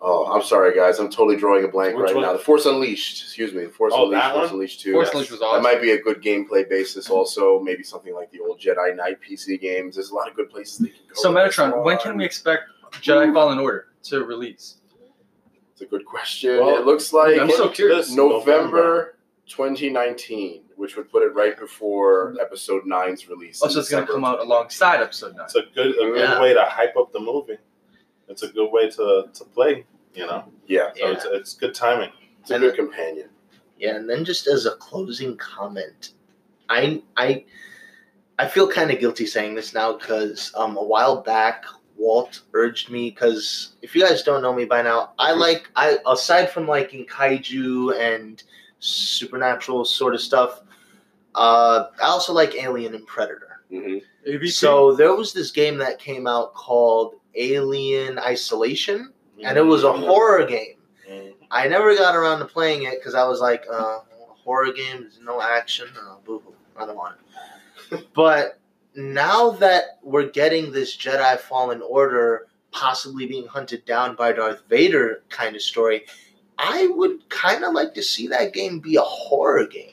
Oh, I'm sorry, guys. I'm totally drawing a blank Which right one? now. The Force Unleashed. Excuse me. The Force oh, Unleashed. Force Unleashed two. Force Unleashed was awesome. That might be a good gameplay basis. Also, maybe something like the old Jedi Knight P C games. There's a lot of good places they can go. So, Metatron, when can we expect Jedi Fallen Order to release? It's a good question. Well, it looks like I'm so curious. November twenty nineteen, which would put it right before Episode nine's release. Oh, so it's going to come out alongside Episode nine. It's a good, a good yeah. way to hype up the movie. It's a good way to, to play, you know? Yeah. So yeah. It's, it's good timing. It's a and good companion. Yeah, and then just as a closing comment, I I, I feel kind of guilty saying this now because um, a while back, Walt urged me, because if you guys don't know me by now, I like, I aside from liking kaiju and supernatural sort of stuff, uh, I also like Alien and Predator. Mm-hmm. So there was this game that came out called Alien Isolation, mm-hmm. and it was a horror game. Mm-hmm. I never got around to playing it because I was like, uh, horror games, no action, oh, boo-hoo, I don't want it. But now that we're getting this Jedi Fallen Order possibly being hunted down by Darth Vader kind of story, I would kind of like to see that game be a horror game.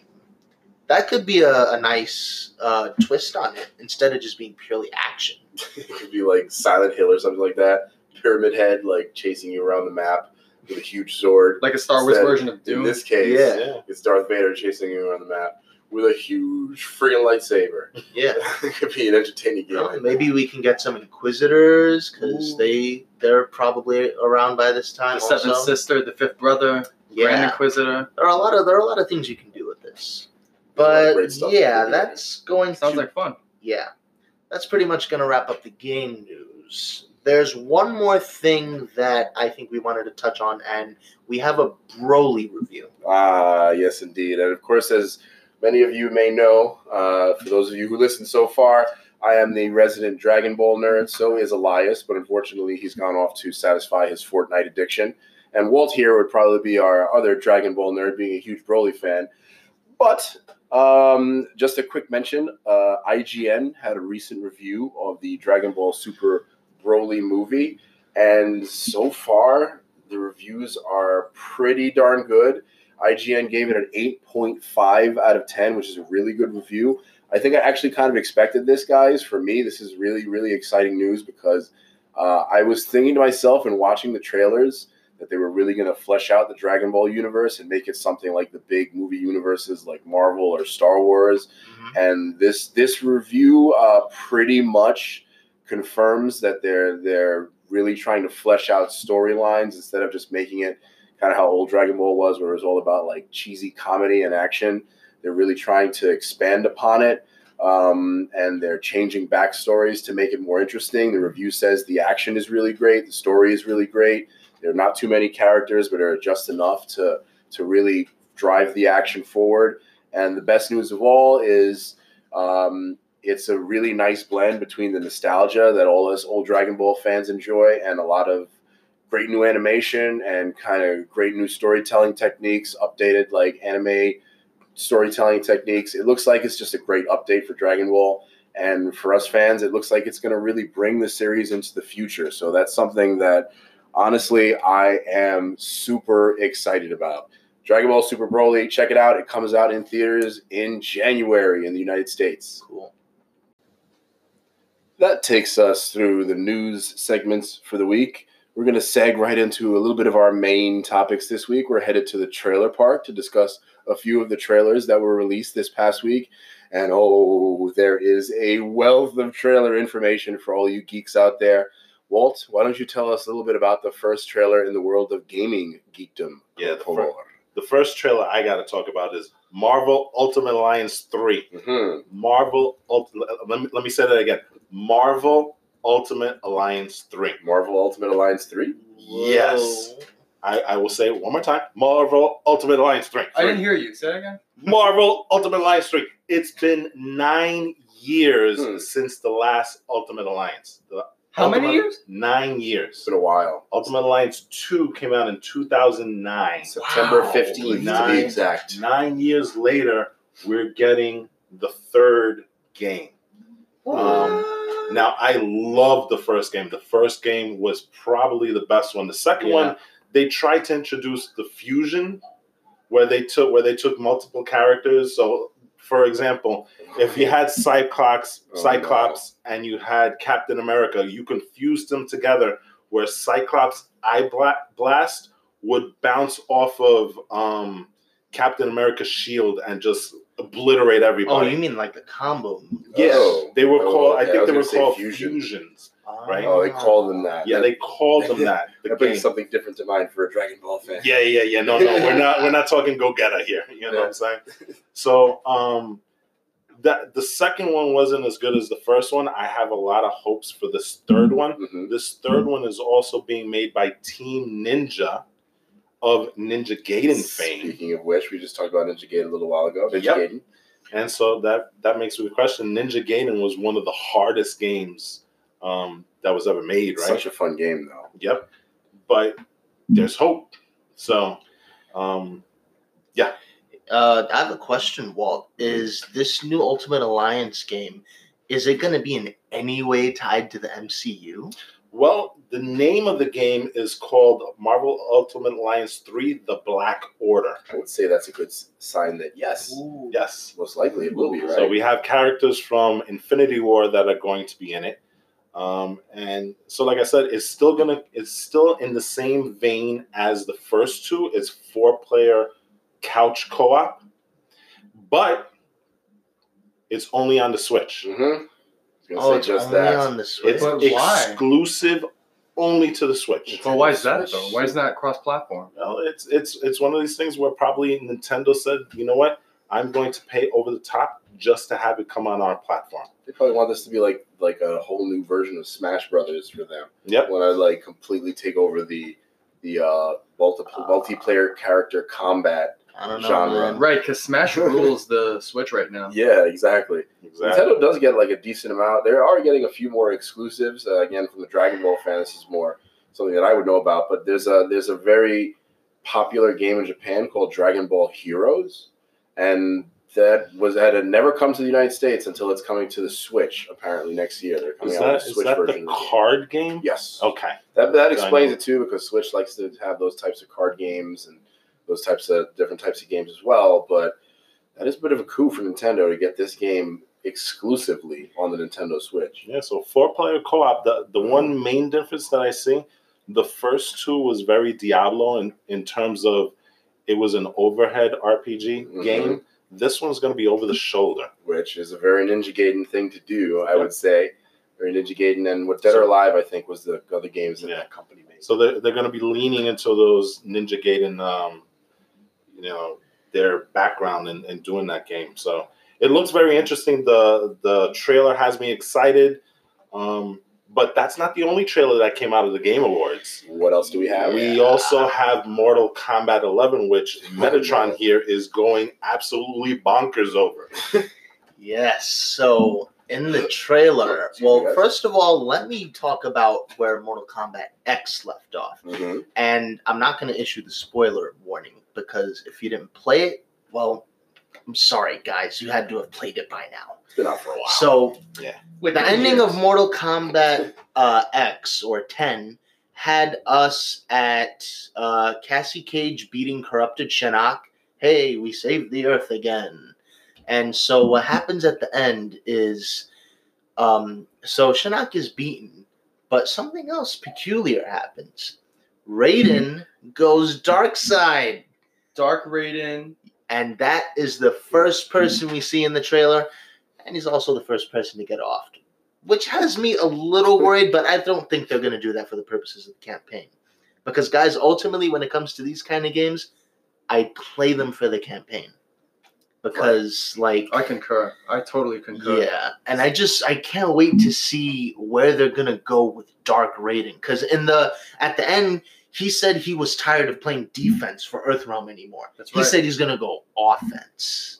That could be a, a nice uh, twist on it instead of just being purely action. It could be like Silent Hill or something like that. Pyramid Head, like chasing you around the map with a huge sword. Like a Star Wars instead, version of Doom. In this case, yeah. Yeah. It's Darth Vader chasing you around the map with a huge freaking lightsaber. Yeah. It could be an entertaining game. Well, maybe we can get some Inquisitors, because they, they're probably around by this time. The Seventh also. Sister, the Fifth Brother, yeah. Grand Inquisitor. There are a lot of there are a lot of things you can do with this. But, yeah, that's going Sounds to... Sounds like fun. Yeah. That's pretty much going to wrap up the game news. There's one more thing that I think we wanted to touch on, and we have a Broly review. Ah, yes, indeed. And, of course, as many of you may know, uh, for those of you who listened so far, I am the resident Dragon Ball nerd. So is Elias, but unfortunately he's gone off to satisfy his Fortnite addiction. And Walt here would probably be our other Dragon Ball nerd, being a huge Broly fan. But um, just a quick mention, uh, I G N had a recent review of the Dragon Ball Super Broly movie. And so far, the reviews are pretty darn good. I G N gave it an eight point five out of ten, which is a really good review. I think I actually kind of expected this, guys. For me, this is really, really exciting news because uh, I was thinking to myself and watching the trailers that they were really going to flesh out the Dragon Ball universe and make it something like the big movie universes like Marvel or Star Wars. Mm-hmm. And this this review uh, pretty much confirms that they're they're really trying to flesh out storylines instead of just making it kind of how old Dragon Ball was, where it was all about like cheesy comedy and action. They're really trying to expand upon it, um, and they're changing backstories to make it more interesting. The review says the action is really great, the story is really great. There are not too many characters, but are just enough to to really drive the action forward. And the best news of all is um, it's a really nice blend between the nostalgia that all us old Dragon Ball fans enjoy and a lot of great new animation and kind of great new storytelling techniques, updated like anime storytelling techniques. It looks like it's just a great update for Dragon Ball. And for us fans, it looks like it's going to really bring the series into the future. So that's something that honestly I am super excited about. Dragon Ball Super Broly. Check it out. It comes out in theaters in January in the United States. Cool. That takes us through the news segments for the week. We're going to seg right into a little bit of our main topics this week. We're headed to the trailer park to discuss a few of the trailers that were released this past week. And, oh, there is a wealth of trailer information for all you geeks out there. Walt, why don't you tell us a little bit about the first trailer in the world of gaming geekdom? Yeah, the, fir- the first trailer I got to talk about is Marvel Ultimate Alliance three. Mm-hmm. Marvel Ultimate... Let me, let me say that again. Marvel Ultimate Alliance three. Marvel Ultimate Alliance three? Yes. I, I will say it one more time. Marvel Ultimate Alliance three. I didn't hear you. Say that again. Marvel Ultimate Alliance three. It's been nine years hmm. since the last Ultimate Alliance. The How Ultimate, many years? Nine years. It's been a while. Ultimate Alliance two came out in two thousand nine. September fifteenth, wow. to be exact. Nine years later, we're getting the third game. Um, now, I love the first game. The first game was probably the best one. The second yeah. one, they tried to introduce the fusion, where they took where they took multiple characters. So, for example, if you had Cyclops, Cyclops, oh, no. and you had Captain America, you can fuse them together. Where Cyclops' eye blast would bounce off of um, Captain America's shield and just obliterate everybody. Oh, you mean like the combo? Yes, oh, they were called. Oh, I think yeah, I they were called fusion. fusions. Right? Oh, they called them that. Yeah, that, they called them that. The that brings game. something different to mind for a Dragon Ball fan. Yeah, yeah, yeah. No, no, we're not. We're not talking Gogeta here. You know yeah. what I'm saying? So, um, that the second one wasn't as good as the first one. I have a lot of hopes for this third one. Mm-hmm. This third one is also being made by Team Ninja. Of Ninja Gaiden fame. Speaking of which, we just talked about Ninja Gaiden a little while ago. Ninja yep. Gaiden. And so that, that makes me question. Ninja Gaiden was one of the hardest games um, that was ever made, right? Such a fun game, though. Yep. But there's hope. So, um, yeah. Uh, I have a question, Walt. Is this new Ultimate Alliance game, is it going to be in any way tied to the M C U? Well, the name of the game is called Marvel Ultimate Alliance three, The Black Order. I would say that's a good sign that, yes, Ooh. yes, most likely it will be, right? So we have characters from Infinity War that are going to be in it. Um, and so, like I said, it's still gonna, it's still in the same vein as the first two. It's four-player couch co-op, but it's only on the Switch. Mm-hmm. Oh, it's just only that. on the Switch. It's but exclusive why? only to the Switch. Well, why is that though? Why is that cross-platform? Well, it's it's it's one of these things where probably Nintendo said, you know what, I'm going to pay over the top just to have it come on our platform. They probably want this to be like like a whole new version of Smash Brothers for them. Yep. When I like completely take over the the uh, multi- uh, multiplayer character combat. I don't know, genre. Man. Right, because Smash rules the Switch right now. Yeah, exactly. exactly. Nintendo does get like a decent amount. They are getting a few more exclusives. Uh, again, from the Dragon Ball fan, this is more something that I would know about. But there's a there's a very popular game in Japan called Dragon Ball Heroes, and that was that had never come to the United States until it's coming to the Switch apparently next year. They're coming is that, out with the Switch is that version. The card game? game? Yes. Okay. That that explains it too, because Switch likes to have those types of card games and. Those types of different types of games as well, but that is a bit of a coup for Nintendo to get this game exclusively on the Nintendo Switch. Yeah, so four-player co-op. The the one main difference that I see, the first two was very Diablo in, in terms of it was an overhead R P G mm-hmm. game. This one's going to be over the shoulder, which is a very Ninja Gaiden thing to do, I yep. would say. Very Ninja Gaiden, and what Dead or Alive, I think, was the other games that yeah. that company made. So they're they're going to be leaning into those Ninja Gaiden. Um, You know, their background in, in doing that game. So it looks very interesting. The the trailer has me excited. Um, but that's not the only trailer that came out of the Game Awards. What else do we have? We yeah. also have Mortal Kombat eleven, which Metatron here is going absolutely bonkers over. Yes. So in the trailer, well, first of all, let me talk about where Mortal Kombat X left off. Mm-hmm. And I'm not going to issue the spoiler warning. Because if you didn't play it, well, I'm sorry, guys. You had to have played it by now. It's been out for a while. So, yeah. the ending years. of Mortal Kombat uh, X, or ten, had us at uh, Cassie Cage beating Corrupted Shinnok. Hey, we saved the Earth again. And so what happens at the end is, um, so Shinnok is beaten, but something else peculiar happens. Raiden goes dark side. Dark Raiden. And that is the first person we see in the trailer. And he's also the first person to get off, which has me a little worried, but I don't think they're going to do that for the purposes of the campaign. Because, guys, ultimately, when it comes to these kind of games, I play them for the campaign. Because, right. like... I concur. I totally concur. Yeah. And I just... I can't wait to see where they're going to go with Dark Raiden. Because in the... At the end, he said he was tired of playing defense for Earthrealm anymore. That's right. He said he's going to go offense.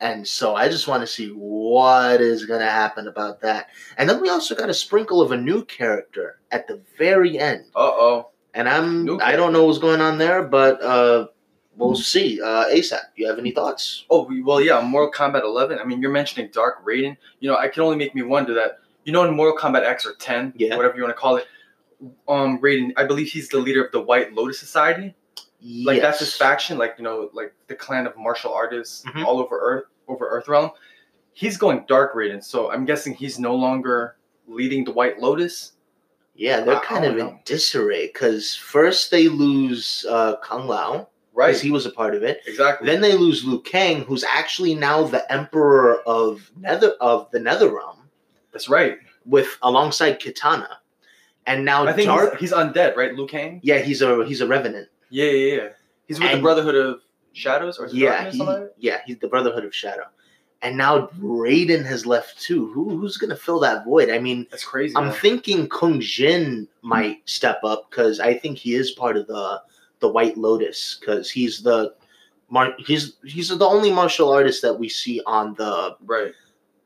And so I just want to see what is going to happen about that. And then we also got a sprinkle of a new character at the very end. Uh-oh. And I'm, I don't know what's going on there, but uh, we'll see. Uh, ASAP, you have any thoughts? Oh, well, yeah, Mortal Kombat eleven. I mean, you're mentioning Dark Raiden. You know, I can only make me wonder that, you know, in Mortal Kombat X or ten, yeah. whatever you want to call it, um, Raiden, I believe he's the leader of the White Lotus Society. Like, yes. that's his faction, like, you know, like the clan of martial artists mm-hmm. all over Earth, over Earthrealm. He's going Dark Raiden, so I'm guessing he's no longer leading the White Lotus. Yeah, they're I, kind I of know. in disarray, because first they lose uh, Kung Lao, right? Because he was a part of it. Exactly. Then they lose Liu Kang, who's actually now the Emperor of Nether of the Netherrealm. That's right. With alongside Kitana, and now I think Dark... he's, he's undead, right? Liu Kang. Yeah, he's a he's a revenant. Yeah, yeah, yeah. He's with and, the Brotherhood of Shadows? or Yeah, he, or yeah, he's the Brotherhood of Shadow. And now Raiden has left, too. Who, who's going to fill that void? I mean, that's crazy. I'm man. thinking Kung Jin might step up, because I think he is part of the the White Lotus, because he's the mar- he's he's the only martial artist that we see on the right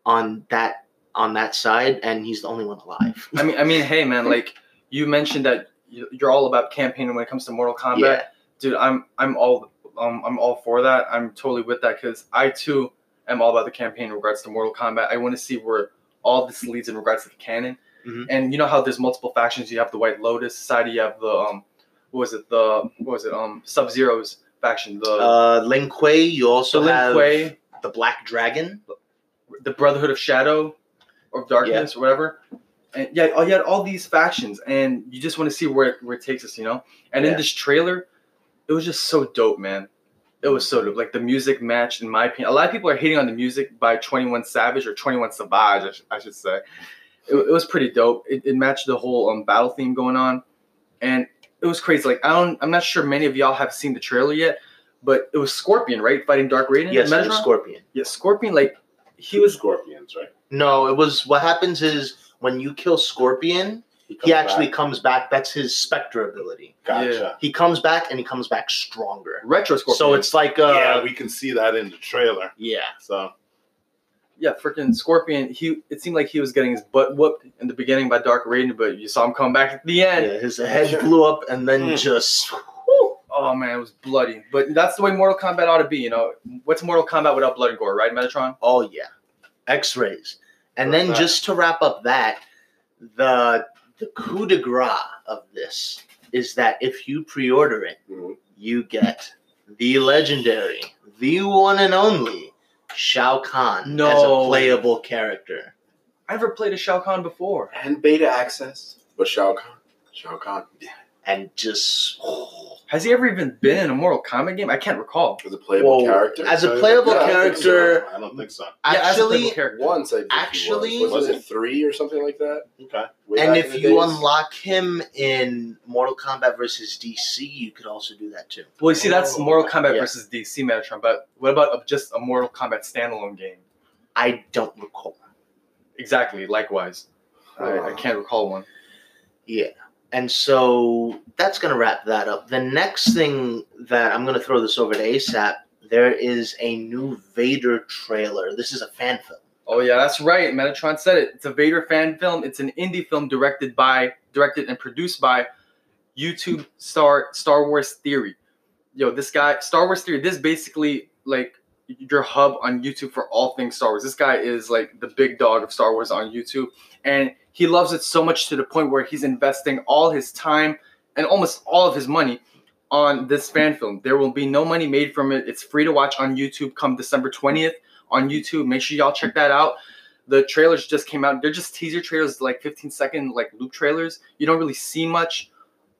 on that on that side, and he's the only one alive. I mean, I mean, hey, man, like, you mentioned that you're all about campaigning when it comes to Mortal Kombat, yeah. dude. I'm I'm all um, I'm all for that. I'm totally with that, because I too am all about the campaign in regards to Mortal Kombat. I want to see where all this leads in regards to the canon. Mm-hmm. And you know how there's multiple factions. You have the White Lotus Society. You have the um, what was it? The what was it? Um, Sub Zero's faction. The uh, Lin Kuei. You also the have Lin Kuei, the Black Dragon, the Brotherhood of Shadow, or Darkness, yeah. or whatever. And yeah, you had all these factions, and you just want to see where it, where it takes us, you know? And yeah. in this trailer, it was just so dope, man. It was so dope. Like, the music matched, in my opinion. A lot of people are hating on the music by twenty-one Savage, or twenty-one Savage, I, sh- I should say. It, it was pretty dope. It, it matched the whole um, battle theme going on, and it was crazy. Like, I don't, I'm not sure many of y'all have seen the trailer yet, but it was Scorpion, right? Fighting Dark Raiden? Yes, it was Scorpion. Yeah, Scorpion, like, he was... Scorpions, right? No, it was... What happens is... When you kill Scorpion, he, comes he actually back. comes back. That's his Spectre ability. Gotcha. Yeah. He comes back, and he comes back stronger. Retro Scorpion. So it's like... Uh, yeah, we can see that in the trailer. Yeah. So, yeah, freaking Scorpion, He it seemed like he was getting his butt whooped in the beginning by Dark Raiden, but you saw him come back at the end. Yeah, his head blew up, and then mm. just... Whoo, oh, man, it was bloody. But that's the way Mortal Kombat ought to be, you know? What's Mortal Kombat without blood and gore, right, Metatron? Oh, yeah. X-rays. And then just to wrap up that, the the coup de grace of this is that if you pre-order it, mm-hmm. you get the legendary, the one and only Shao Kahn no. as a playable character. I never played a Shao Kahn before. And beta access. But Shao Kahn. Shao Kahn. Yeah. And just... Oh. Has he ever even been in a Mortal Kombat game? I can't recall. As a playable Whoa. character? As a playable yeah, character... I don't think so. I don't think so. Actually, yeah, character. once I think actually, he was. Was it three or something like that? Okay. Way and if you days. unlock him in Mortal Kombat versus D C, you could also do that too. Well, you see, that's oh, Mortal Kombat yeah. versus D C, Metatron, but what about just a Mortal Kombat standalone game? I don't recall. Exactly, likewise. Oh. I, I can't recall one. Yeah. And so that's going to wrap that up. The next thing that I'm going to throw this over to ASAP, there is a new Vader trailer. This is a fan film. Oh, yeah, that's right. Metatron said it. It's a Vader fan film. It's an indie film directed by, directed and produced by YouTube star Star Wars Theory. Yo, this guy, Star Wars Theory, this basically, like, your hub on YouTube for all things Star Wars. This guy is like the big dog of Star Wars on YouTube, and he loves it so much to the point where he's investing all his time and almost all of his money on this fan film. There will be no money made from it. It's free to watch on YouTube come December twentieth on YouTube. Make sure y'all check that out. The trailers just came out. They're just teaser trailers, like fifteen second like loop trailers. You don't really see much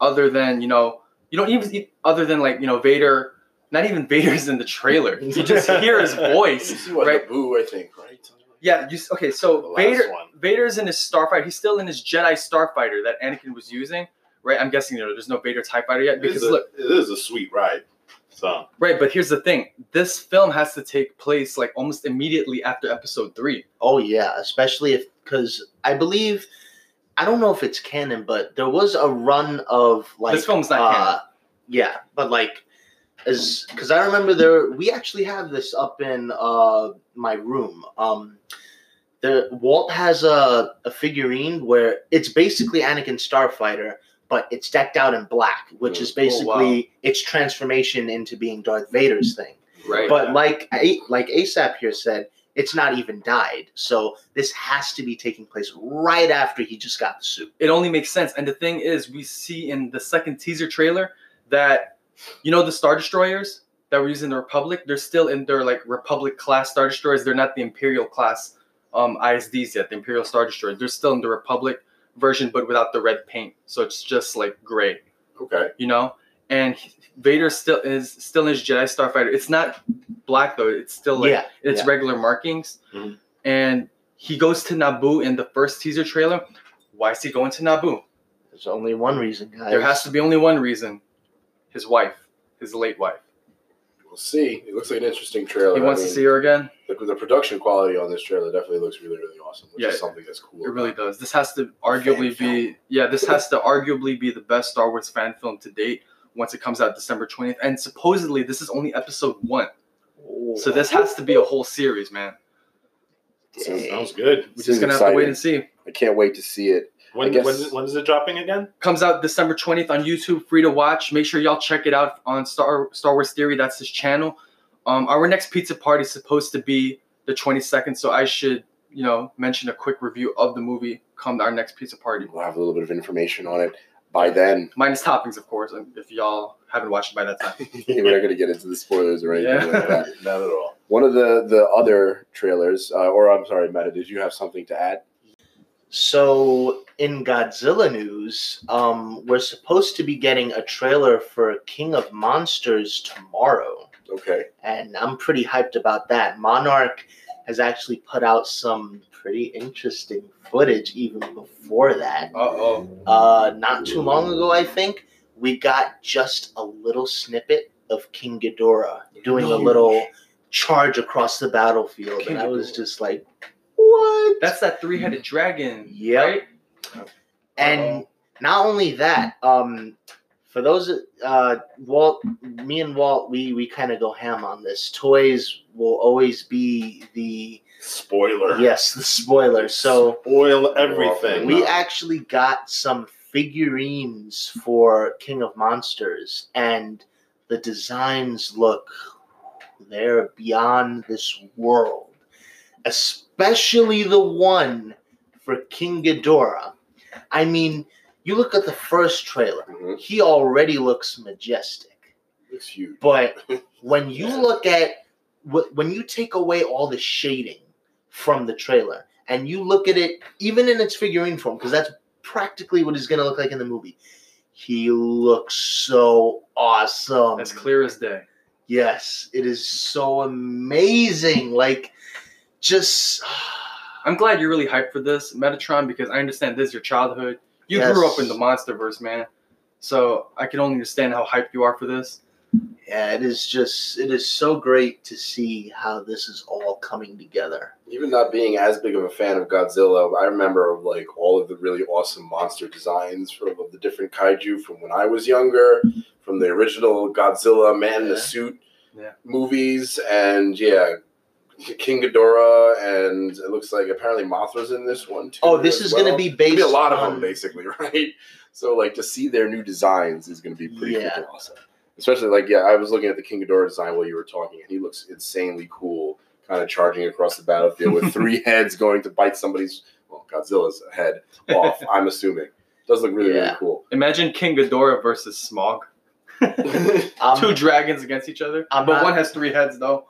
other than, you know, you don't even see other than like, you know, Vader. Not even Vader's in the trailer. You just hear his voice. You see what, right? The Boo, I think, right? Yeah. You, okay, so Vader, one. Vader's in his starfighter. He's still in his Jedi starfighter that Anakin was using, right? I'm guessing, you know, there's no Vader TIE fighter yet. Because it is a, look, it is a sweet ride. So. Right, but here's the thing. This film has to take place like almost immediately after episode three. Oh, yeah. Especially if, because I believe, I don't know if it's canon, but there was a run of like. This film's not uh, canon. Yeah, but like. Is because I remember there we actually have this up in uh my room. Um, the Walt has a, a figurine where it's basically Anakin Starfighter, but it's decked out in black, which is basically oh, wow. its transformation into being Darth Vader's thing. Right. But yeah. like like ASAP here said, it's not even dyed, so this has to be taking place right after he just got the suit. It only makes sense. And the thing is, we see in the second teaser trailer that. You know, the Star Destroyers that were using the Republic, they're still in their, like, Republic-class Star Destroyers. They're not the Imperial-class um, I S Ds yet, the Imperial Star Destroyers. They're still in the Republic version, but without the red paint. So it's just, like, gray. Okay. You know? And Vader still is still in his Jedi Starfighter. It's not black, though. It's still, like, yeah. it's yeah. regular markings. Mm-hmm. And he goes to Naboo in the first teaser trailer. Why is he going to Naboo? There's only one reason, guys. There has to be only one reason. His wife, his late wife. We'll see. It looks like an interesting trailer. He wants I mean, to see her again. The, the production quality on this trailer definitely looks really, really awesome. Which yeah, is something that's cool. It about. really does. This has to arguably fan be, film. yeah, this has to arguably be the best Star Wars fan film to date. Once it comes out December twentieth, and supposedly this is only episode one, oh. so this has to be a whole series, man. Sounds, sounds good. We're just gonna exciting. have to wait and see. I can't wait to see it. When, guess, when, when is it dropping again? Comes out December twentieth on YouTube, free to watch. Make sure y'all check it out on Star Star Wars Theory. That's his channel. Um, our next pizza party is supposed to be the twenty-second, so I should, you know, mention a quick review of the movie come to our next pizza party. We'll have a little bit of information on it by then. Minus toppings, of course, if y'all haven't watched it by that time. We're not going to get into the spoilers or anything yeah. like that. Not at all. One of the, the other trailers, uh, or I'm sorry, Meta, did you have something to add? So in Godzilla news, um, we're supposed to be getting a trailer for King of Monsters tomorrow. Okay. And I'm pretty hyped about that. Monarch has actually put out some pretty interesting footage even before that. Uh-oh. Uh, not too long ago, I think, we got just a little snippet of King Ghidorah doing Huge. a little charge across the battlefield. King and I was just like... What? That's that three-headed dragon, yep. right? Uh-oh. And not only that, um, for those, uh, Walt, me and Walt, we, we kind of go ham on this. Toys will always be the... Spoiler. Yes, the spoiler. So Spoil everything. We actually got some figurines for King of Monsters, and the designs look, they're beyond this world. Especially the one for King Ghidorah. I mean, you look at the first trailer. Mm-hmm. He already looks majestic. Looks huge. But when you look at, when you take away all the shading from the trailer, and you look at it, even in its figurine form, because that's practically what he's going to look like in the movie, he looks so awesome. As clear as day. Yes. It is so amazing. Like... Just, I'm glad you're really hyped for this, Metatron, because I understand this is your childhood. You yes. grew up in the MonsterVerse, man. So I can only understand how hyped you are for this. Yeah, it is just, it is so great to see how this is all coming together. Even not being as big of a fan of Godzilla, I remember, like, all of the really awesome monster designs from the different kaiju from when I was younger, from the original Godzilla Man yeah. in the Suit yeah. movies, and, yeah... King Ghidorah, and it looks like apparently Mothra's in this one too. Oh, this is well. going to be based be a lot of on... them, basically, right? So, like, to see their new designs is going to be pretty yeah. cool, awesome. Especially, like, yeah, I was looking at the King Ghidorah design while you were talking, and he looks insanely cool, kind of charging across the battlefield with three heads going to bite somebody's, well, Godzilla's head off, I'm assuming. Does look really, yeah. really cool. Imagine King Ghidorah versus Smog. Two dragons against each other. I'm but not, one has three heads, though.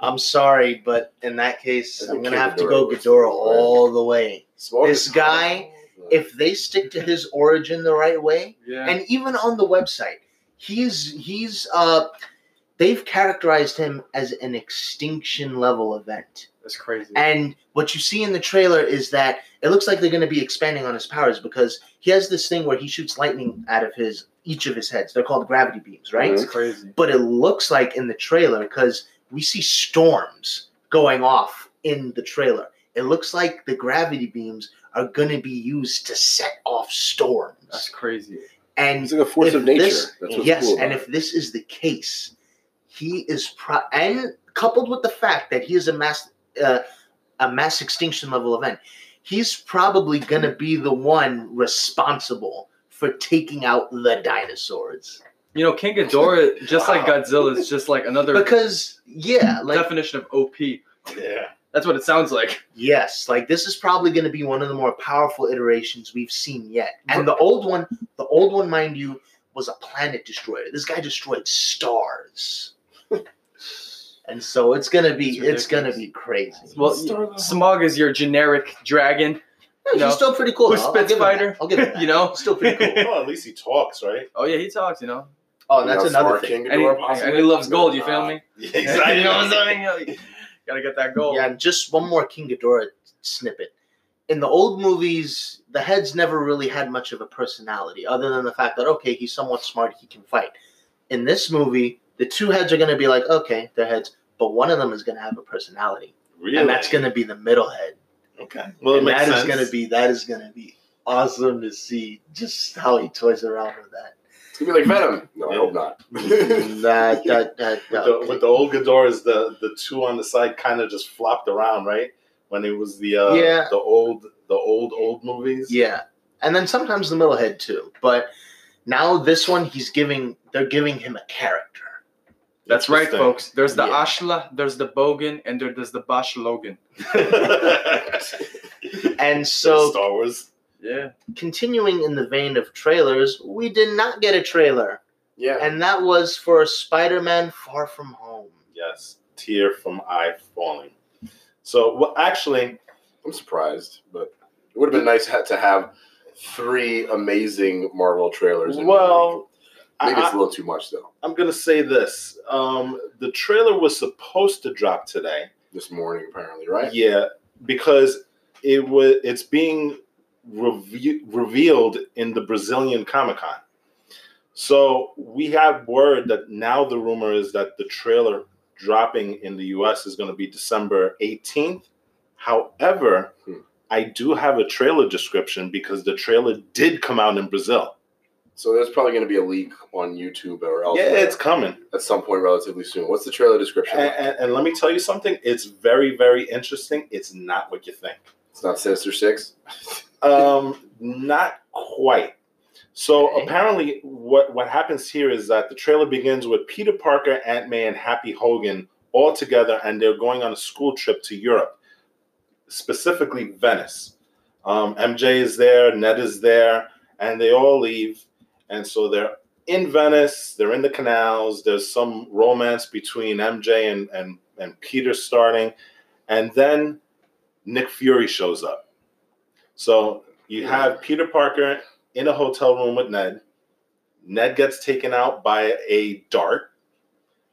I'm sorry, but in that case, There's I'm going to have Ghidorah to go Ghidorah all the way. Smog this guy, cool. if they stick to his origin the right way, yeah. and even on the website, He's he's uh they've characterized him as an extinction level event. That's crazy. And what you see in the trailer is that it looks like they're going to be expanding on his powers, because he has this thing where he shoots lightning out of his each of his heads. They're called gravity beams, right? That's crazy. But it looks like in the trailer, because we see storms going off in the trailer, it looks like the gravity beams are going to be used to set off storms. That's crazy. And it's like a force of nature. This, That's what's yes, cool and it. If this is the case, he is pro- and coupled with the fact that he is a mass uh, a mass extinction level event, he's probably going to be the one responsible for taking out the dinosaurs. You know, King Ghidorah, just wow. like Godzilla, is just like another because yeah, like, definition of O P. Yeah. That's what it sounds like. Yes, like this is probably going to be one of the more powerful iterations we've seen yet. And the old one, the old one, mind you, was a planet destroyer. This guy destroyed stars, and so it's going to be it's, it's going to be crazy. Well, Smog is your generic dragon. No, no. He's still pretty cool. Who's Spitfighter? I'll give him that. You know, still pretty cool. Well, at least he talks, right? Oh yeah, he talks. You know. Oh, and that's another thing. And he, and he loves gold. You feel me? Yeah, exactly. You know what I'm saying? Gotta get that goal. Yeah, and just one more King Ghidorah snippet. In the old movies, the heads never really had much of a personality, other than the fact that, okay, he's somewhat smart, he can fight. In this movie, the two heads are going to be like, okay, they're heads, but one of them is going to have a personality. Really? And that's going to be the middle head. Okay. Well, and it makes that sense. is going to be that is going to be awesome to see just how he toys around with that. It's going to be like Venom. No, I hope not. nah, that, that, no. with, the, with the old Ghidorahs, the, the two on the side kind of just flopped around, right? When it was the uh, yeah. the old, the old, old movies. Yeah. And then sometimes the middle head, too. But now this one, he's giving, they're giving him a character. That's right, folks. There's the yeah. Ashla, there's the Bogan, and there, there's the Bash Logan. and so... Star Wars. Yeah. Continuing in the vein of trailers, we did not get a trailer. Yeah. And that was for Spider-Man: Far From Home. Yes. Tear from eye falling. So, well, actually, I'm surprised, but it would have been nice to have three amazing Marvel trailers. In well, maybe I, it's a little too much, though. I'm going to say this. Um, the trailer was supposed to drop today. This morning, apparently, right? Yeah, because it was. It's being... Reve- revealed in the Brazilian Comic-Con. So we have word that now the rumor is that the trailer dropping in the U S is going to be December eighteenth. However, hmm. I do have a trailer description because the trailer did come out in Brazil. So there's probably going to be a leak on YouTube or elsewhere. Yeah, it's coming. At some point relatively soon. What's the trailer description? And, and, and let me tell you something. It's very, very interesting. It's not what you think. It's not Sinister Six? Um, not quite. So okay. apparently what, what happens here is that the trailer begins with Peter Parker, Ant-Man, and Happy Hogan all together, and they're going on a school trip to Europe, specifically Venice. Um, M J is there, Ned is there, and they all leave. And so they're in Venice, they're in the canals, there's some romance between M J and, and, and Peter starting, and then Nick Fury shows up. So you have Peter Parker in a hotel room with Ned. Ned gets taken out by a dart,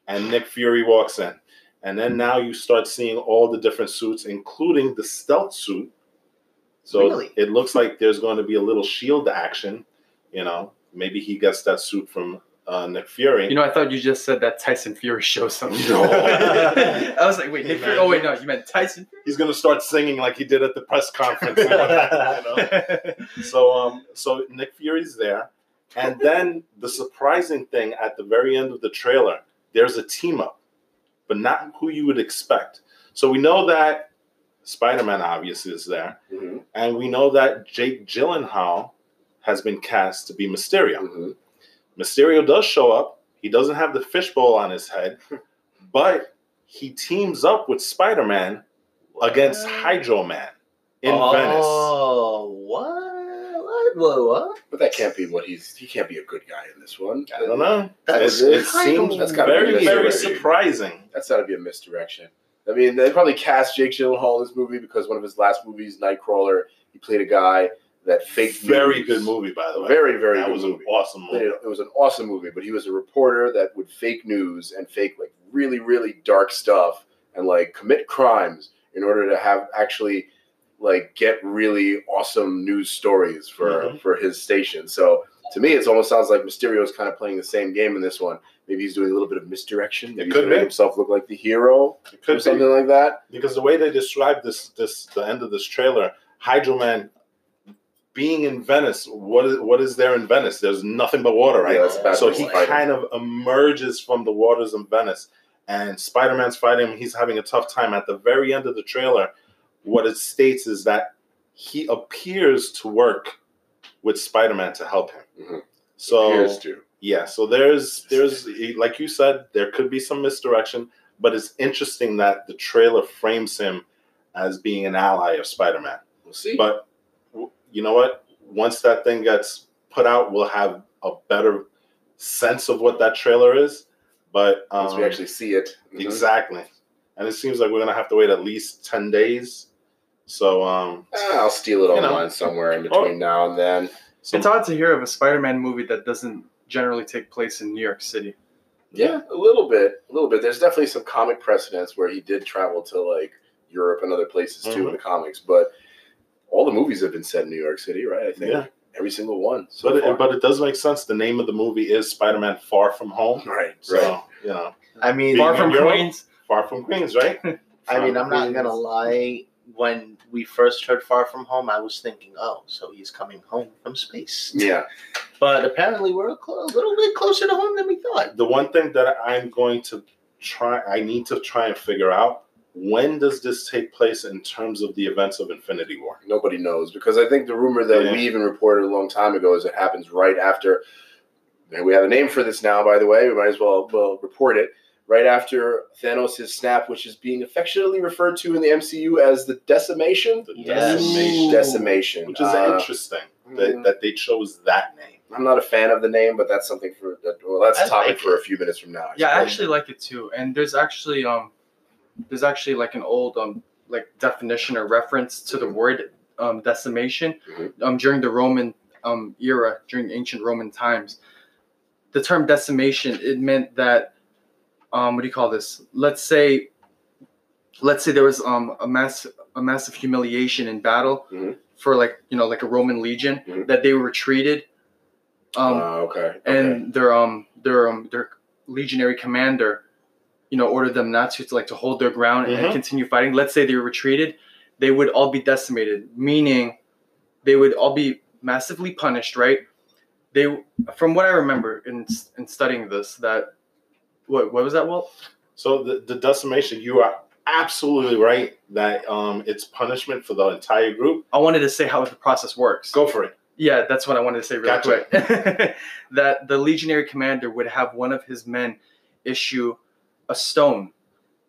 and Nick Fury walks in. And then now you start seeing all the different suits, including the stealth suit. So really? It looks like there's going to be a little shield action. You know, maybe he gets that suit from uh, Nick Fury. You know, I thought you just said that Tyson Fury shows something. No. I was like, wait, Nick Fury? Oh, wait, no, you meant Tyson Fury? He's gonna start singing like he did at the press conference. And what happened, you know? So, um, so Nick Fury's there, and then the surprising thing at the very end of the trailer, there's a team up, but not who you would expect. So we know that Spider-Man obviously is there, mm-hmm. and we know that Jake Gyllenhaal has been cast to be Mysterio. Mm-hmm. Mysterio does show up. He doesn't have the fishbowl on his head, but he teams up with Spider-Man against Hydro Man in oh, Venice. Oh, what? What? What? But that can't be what he's... He can't be a good guy in this one. I don't know. That is, it seems that's very, be very surprising. That's got to be a misdirection. I mean, they probably cast Jake Gyllenhaal in this movie because one of his last movies, Nightcrawler, he played a guy... That fake Very movies. Good movie, by the way. Very, very that good was movie. An awesome movie. It, it was an awesome movie, but he was a reporter that would fake news and fake, like, really, really dark stuff and, like, commit crimes in order to have actually, like, get really awesome news stories for, mm-hmm. for his station. So, to me, it almost sounds like Mysterio's kind of playing the same game in this one. Maybe he's doing a little bit of misdirection. Maybe it could he's make himself look like the hero it could or something be. Like that. Because the way they described this, this the end of this trailer, Hydro Man... Being in Venice, what is, what is there in Venice? There's nothing but water, right? Yeah, so he fighting. Kind of emerges from the waters in Venice, and Spider-Man's fighting him. He's having a tough time. At the very end of the trailer, what it states is that he appears to work with Spider-Man to help him. Mm-hmm. So appears to. Yeah, so there's there's like you said, there could be some misdirection, but it's interesting that the trailer frames him as being an ally of Spider-Man. We'll see, but. You know what? Once that thing gets put out, we'll have a better sense of what that trailer is. But um, once we actually see it. Mm-hmm. Exactly. And it seems like we're going to have to wait at least ten days. So um, I'll steal it online know. somewhere in between oh. now and then. So, it's odd to hear of a Spider-Man movie that doesn't generally take place in New York City. Yeah, a little bit. A little bit. There's definitely some comic precedents where he did travel to like Europe and other places too mm-hmm. in the comics. But... All the movies have been set in New York City, right? I think yeah. every single one. So but, it, but it does make sense. The name of the movie is Spider-Man: Far From Home, right? So, right. You know, I mean, far from Europe, Queens, far from Queens, right? I mean, I'm not Queens. gonna lie. When we first heard "Far From Home," I was thinking, "Oh, so he's coming home from space." Yeah. But apparently, we're a, cl- a little bit closer to home than we thought. The one thing that I'm going to try, I need to try and figure out. When does this take place in terms of the events of Infinity War? Nobody knows, because I think the rumor that yeah. we even reported a long time ago is it happens right after, and we have a name for this now, by the way, we might as well, well report it, right after Thanos' snap, which is being affectionately referred to in the M C U as the decimation. The yes. decimation. decimation. Which is uh, interesting mm-hmm. that, that they chose that name. I'm not a fan of the name, but that's something for, well, that's a topic like for a few minutes from now. I yeah, suppose. I actually like it too, and there's actually... um. There's actually like an old um like definition or reference to the word um decimation mm-hmm. um during the Roman um era during ancient Roman times. The term decimation, it meant that um what do you call this? Let's say let's say there was um a mass a massive humiliation in battle mm-hmm. for like you know like a Roman legion mm-hmm. that they retreated um uh, okay. okay and their um their um their legionary commander. You know, order them not to, to like to hold their ground mm-hmm. and continue fighting. Let's say they retreated, they would all be decimated, meaning they would all be massively punished, right? They, from what I remember in in studying this, that what what was that, Walt? So the, the decimation, you are absolutely right that um it's punishment for the entire group. I wanted to say how the process works. Go for it. Yeah, that's what I wanted to say really gotcha. quick. That the legionary commander would have one of his men issue a stone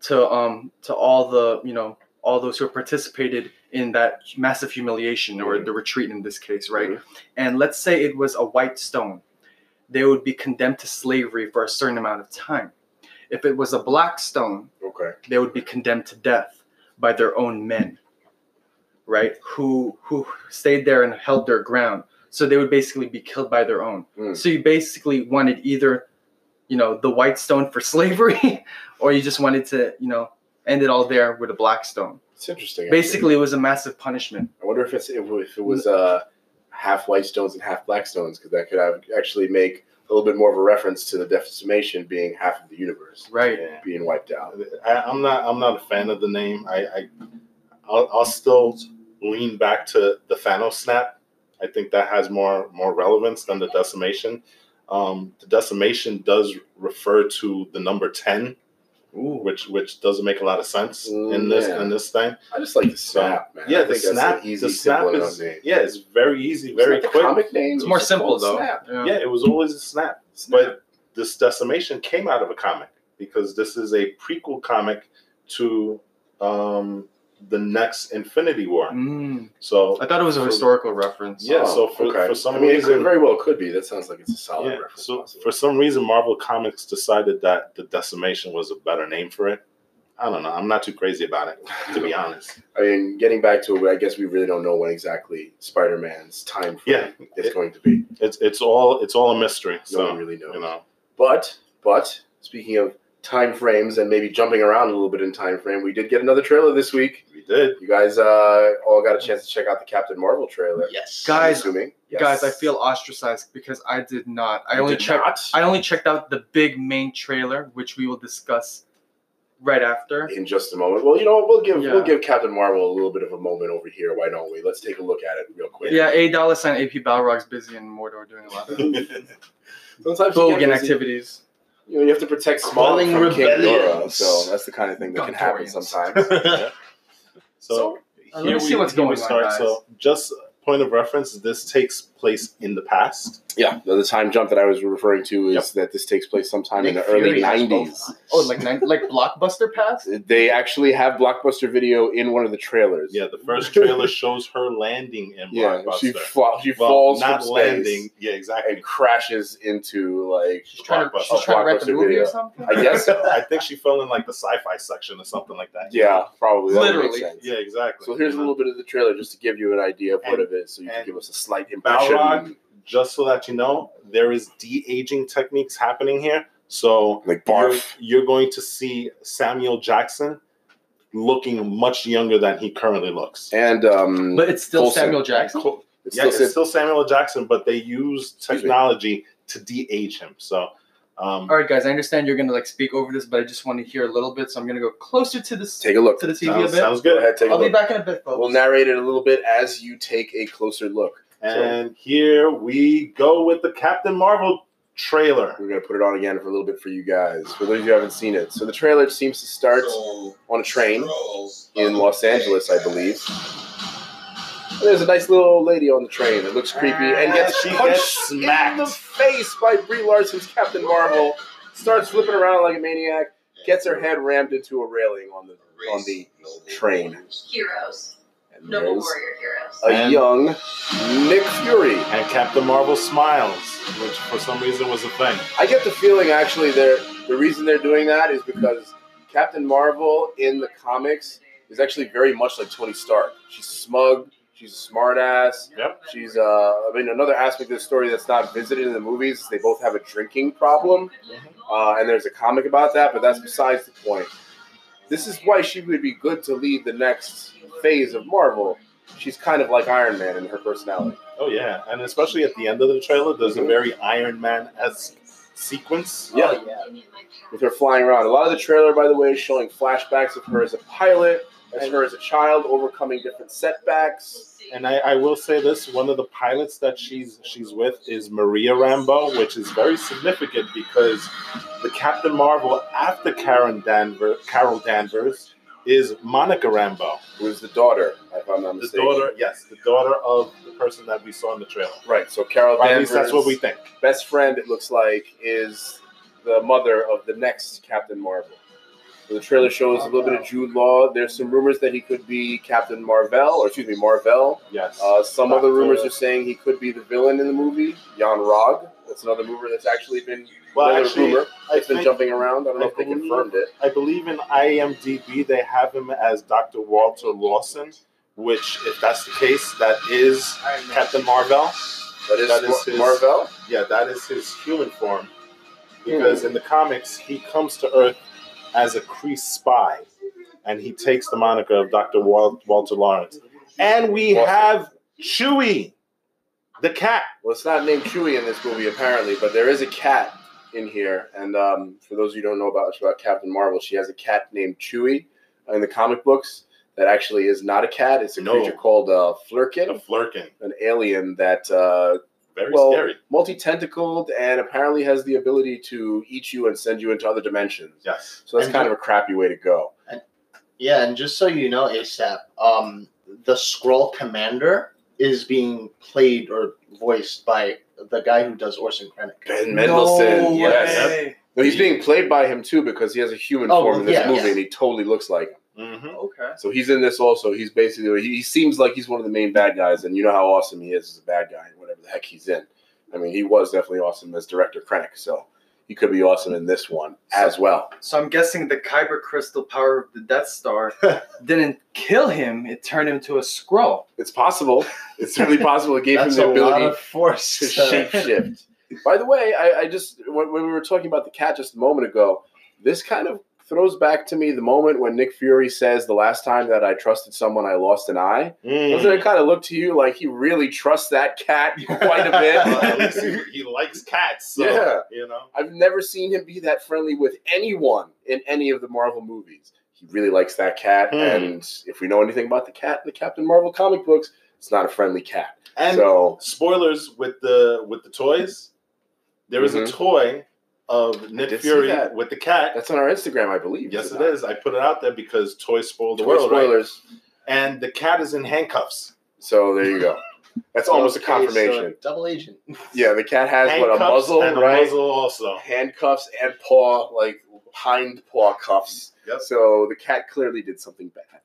to um to all the you know all those who participated in that massive humiliation or mm-hmm. the retreat in this case, right? Mm-hmm. And let's say it was a white stone, they would be condemned to slavery for a certain amount of time. If it was a black stone, okay, they would be condemned to death by their own men, right? Who who stayed there and held their ground, so they would basically be killed by their own. Mm. So you basically wanted either. You know, the white stone for slavery, or you just wanted to, you know, end it all there with a black stone. It's interesting. Basically, it was a massive punishment. I wonder if it's if it was uh, half white stones and half black stones, because that could have actually make a little bit more of a reference to the decimation being half of the universe, right? Being wiped out. I, I'm not. I'm not a fan of the name. I, I I'll, I'll still lean back to the Thanos snap. I think that has more more relevance than the decimation. Um, the decimation does refer to the number ten, Ooh. which which doesn't make a lot of sense Ooh, in this man. in this thing. I just like the snap, so, man. Yeah, I the think snap. That's easy, the snap is name. yeah, it's very easy, it's very quick. Comic name? It's, it's more simple though. Yeah. yeah, it was always a snap. snap. But this decimation came out of a comic, because this is a prequel comic to um, the next Infinity War. Mm. So I thought it was a for, historical reference. Yeah, oh, so for, okay. for some I mean, reason... It very well could be. That sounds like it's a solid yeah, reference. So possibly. For some reason, Marvel Comics decided that the decimation was a better name for it. I don't know. I'm not too crazy about it, to be honest. I mean, getting back to it, I guess we really don't know when exactly Spider-Man's time frame yeah, is it, going to be. It's it's all it's all a mystery. No so, one really knows. You know. But but speaking of time frames and maybe jumping around a little bit in time frame, we did get another trailer this week. We did. You guys uh, all got a chance to check out the Captain Marvel trailer. Yes, guys. Yes. Guys, I feel ostracized because I did not. I you only checked. Not? I only checked out the big main trailer, which we will discuss right after, in just a moment. Well, you know, we'll give yeah. we'll give Captain Marvel a little bit of a moment over here. Why don't we? Let's take a look at it real quick. Yeah, A dollar sign A P Balrog's busy in Mordor doing a lot of sometimes Bogan activities. You know, you have to protect small from King Ghidorah, so that's the kind of thing that can happen sometimes. yeah. So, so uh, here let me see we, what's going start, on. Guys. So, just point of reference: this takes place in the past. Yeah, the time jump that I was referring to is yep. that this takes place sometime they in the early nineties. Oh, like like Blockbuster past? They actually have Blockbuster Video in one of the trailers. Yeah, the first trailer shows her landing in yeah, Blockbuster. She, fl- she well, falls not from landing. Space yeah, exactly. And crashes into like she's trying to, she's trying to rent the movie Video. Or something. I guess so. I think she fell in like the sci-fi section or something like that. Yeah, yeah. probably. Literally. Yeah, exactly. So here's yeah. a little bit of the trailer just to give you an idea of and, what it is, so you can give us a slight impression. Balrog, just so that you know, there is de-aging techniques happening here. So like barf. You're, you're going to see Samuel Jackson looking much younger than he currently looks. And um, But it's still Coulson. Samuel Jackson? Co- it's yeah, still it's Sid- still Samuel Jackson, but they use technology to de-age him. So, um, all right, guys, I understand you're going to like speak over this, but I just want to hear a little bit, so I'm going to go closer to this. Take a look. To the T V sounds, a bit. Sounds good. Go ahead, take I'll a look. Be back in a bit, folks. We'll narrate it a little bit as you take a closer look. And here we go with the Captain Marvel trailer. We're going to put it on again for a little bit for you guys, for those of you who haven't seen it. So the trailer seems to start so, on a train in Los Angeles, I believe. And there's a nice little old lady on the train that looks creepy and gets she punched gets smacked in the face by Brie Larson's Captain Marvel. Starts flipping around like a maniac, gets her head rammed into a railing on the on the train. Heroes. Noble warrior heroes. A and young Nick Fury. And Captain Marvel smiles, which for some reason was a thing. I get the feeling, actually, they're, the reason they're doing that is because Captain Marvel in the comics is actually very much like Tony Stark. She's smug. She's a smartass. Yep. She's, uh, I mean, another aspect of the story that's not visited in the movies is they both have a drinking problem. Uh, and there's a comic about that, but that's besides the point. This is why she would be good to lead the next phase of Marvel. She's kind of like Iron Man in her personality. Oh, yeah. And especially at the end of the trailer, there's mm-hmm. a very Iron Man-esque sequence. Yeah. Oh, yeah. With her flying around. A lot of the trailer, by the way, is showing flashbacks of her as a pilot, as her as a child, overcoming different setbacks. And I, I will say this, one of the pilots that she's she's with is Maria Rambeau, which is very significant because the Captain Marvel after Karen Danvers, Carol Danvers is Monica Rambeau. Who is the daughter, if I'm not mistaken. The daughter, yes, the daughter of the person that we saw in the trailer. Right, so Carol Danvers, at least that's what we think. Best friend, it looks like, is the mother of the next Captain Marvel. So the trailer shows a little bit of Jude Law. There's some rumors that he could be Captain Marvel, or excuse me, Marvel. Yes. Uh, some Doctor other rumors are saying he could be the villain in the movie, Jan Rog. That's another rumor that's actually been well, actually, rumor. It's been jumping around. I don't know I if they believe, confirmed it. I believe in I M D B they have him as Doctor Walter Lawson, which, if that's the case, that is Captain Marvel. That is, that is his, Marvel? Yeah, that is his human form. Because hmm. in the comics, he comes to Earth as a Kree spy, and he takes the moniker of Doctor Wal- Walter Lawrence. And we Walter. have Chewie, the cat. Well, it's not named Chewie in this movie, apparently, but there is a cat in here. And um, for those of you who don't know about, about Captain Marvel, she has a cat named Chewie in the comic books that actually is not a cat. It's a no. creature called uh, Flurkin. A Flurkin. An alien that... Uh, Very well, scary. Multi-tentacled and apparently has the ability to eat you and send you into other dimensions. Yes. So that's and kind you, of a crappy way to go. And, yeah, and just so you know, ASAP, um, the Skrull commander is being played or voiced by the guy who does Orson Krennic. Ben Mendelsohn. No yes. Way. But he's being played by him too because he has a human oh, form in this yeah, movie yes. and he totally looks like him. Mm-hmm. Okay. So he's in this also. He's basically, he seems like he's one of the main bad guys, and you know how awesome he is as a bad guy, whatever the heck he's in. I mean, he was definitely awesome as Director Krennic, so he could be awesome in this one as well. So I'm guessing the Kyber crystal power of the Death Star didn't kill him. It turned him to a Skrull. It's possible. It's really possible. It gave him the ability of force to shapeshift. By the way, I, I just, when, when we were talking about the cat just a moment ago, this kind of throws back to me the moment when Nick Fury says, the last time that I trusted someone, I lost an eye. Mm. Doesn't it kind of look to you like he really trusts that cat quite a bit? Well, at least he, he likes cats. So, yeah. You know. I've never seen him be that friendly with anyone in any of the Marvel movies. He really likes that cat. Mm. And if we know anything about the cat in the Captain Marvel comic books, it's not a friendly cat. And so, spoilers with the with the toys. There is mm-hmm. a toy of Nick Fury with the cat. That's on our Instagram, I believe. Yes, it is. I put it out there because toys spoil the world, spoilers. Right? And the cat is in handcuffs. So there you go. That's almost okay, a confirmation. So double agent. Yeah, the cat has handcuffs, what, a muzzle, and right? A muzzle also. Handcuffs and paw, like hind paw cuffs. Yep. So the cat clearly did something bad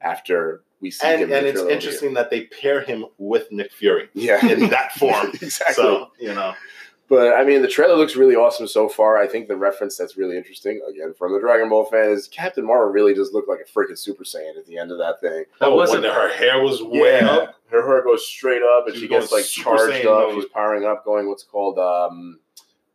after we see and, him. And in it's interesting here. that they pair him with Nick Fury. Yeah. In that form. Exactly. So, you know. But, I mean, the trailer looks really awesome so far. I think the reference that's really interesting, again, from the Dragon Ball fan, is Captain Marvel really does look like a freaking Super Saiyan at the end of that thing. That oh, wasn't when her hair was way yeah. up. Her hair goes straight up, and she, she gets, like, Super charged Saiyan up. Mode. She's powering up, going what's called, um,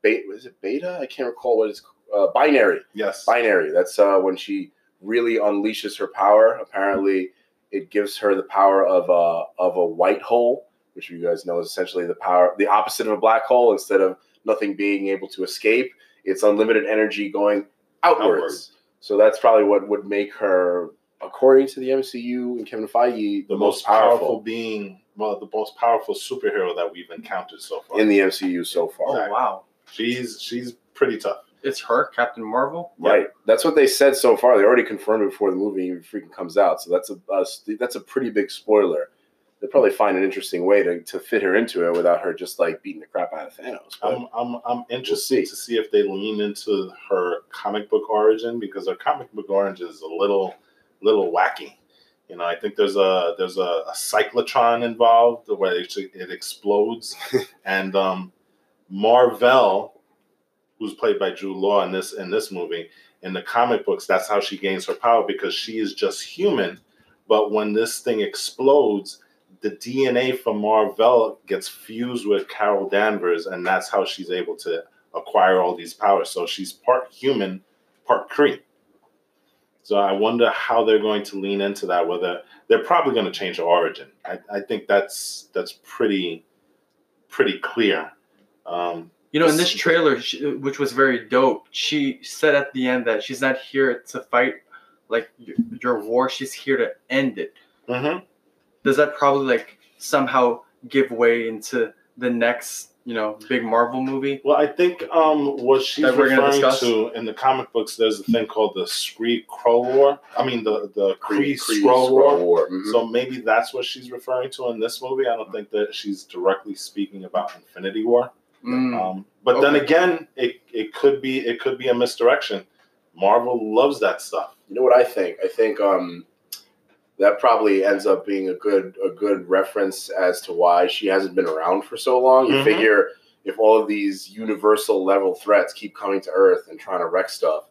beta, is it beta? I can't recall what it's called. Uh, binary. Yes. Binary. That's uh, when she really unleashes her power. Apparently, it gives her the power of a, of a white hole, which you guys know is essentially the power, the opposite of a black hole. Instead of nothing being able to escape, it's unlimited energy going outwards. outwards. So that's probably what would make her, according to the M C U and Kevin Feige, the, the most powerful, powerful being, well, the most powerful superhero that we've encountered so far in the M C U so far. Exactly. Oh wow, she's she's pretty tough. It's her, Captain Marvel, right? Yeah. That's what they said so far. They already confirmed it before the movie even freaking comes out. So that's a uh, that's a pretty big spoiler. They'll probably find an interesting way to, to fit her into it without her just like beating the crap out of Thanos. But I'm I'm I'm interested we'll see. to see if they lean into her comic book origin, because her comic book origin is a little little wacky. You know, I think there's a there's a, a cyclotron involved where it, it explodes, and um, Mar-Vell, who's played by Jude Law in this in this movie, in the comic books, that's how she gains her power, because she is just human, but when this thing explodes, the D N A from Mar-Vell gets fused with Carol Danvers, and that's how she's able to acquire all these powers. So she's part human, part Kree. So I wonder how they're going to lean into that. Whether they're probably going to change her origin. I, I think that's that's pretty pretty clear. Um, you know, in this trailer, she, which was very dope, she said at the end that she's not here to fight like your war. She's here to end it. Mm-hmm. Does that probably like somehow give way into the next, you know, big Marvel movie? Well, I think um, what she's referring to in the comic books, there's a thing called the Kree Skrull War. I mean, the the Kree Skrull War. War. Mm-hmm. So maybe that's what she's referring to in this movie. I don't think that she's directly speaking about Infinity War. Mm. Um, but okay. then again, it it could be it could be a misdirection. Marvel loves that stuff. You know what I think? I think. Um, That probably ends up being a good a good reference as to why she hasn't been around for so long. You mm-hmm. figure if all of these universal level threats keep coming to Earth and trying to wreck stuff,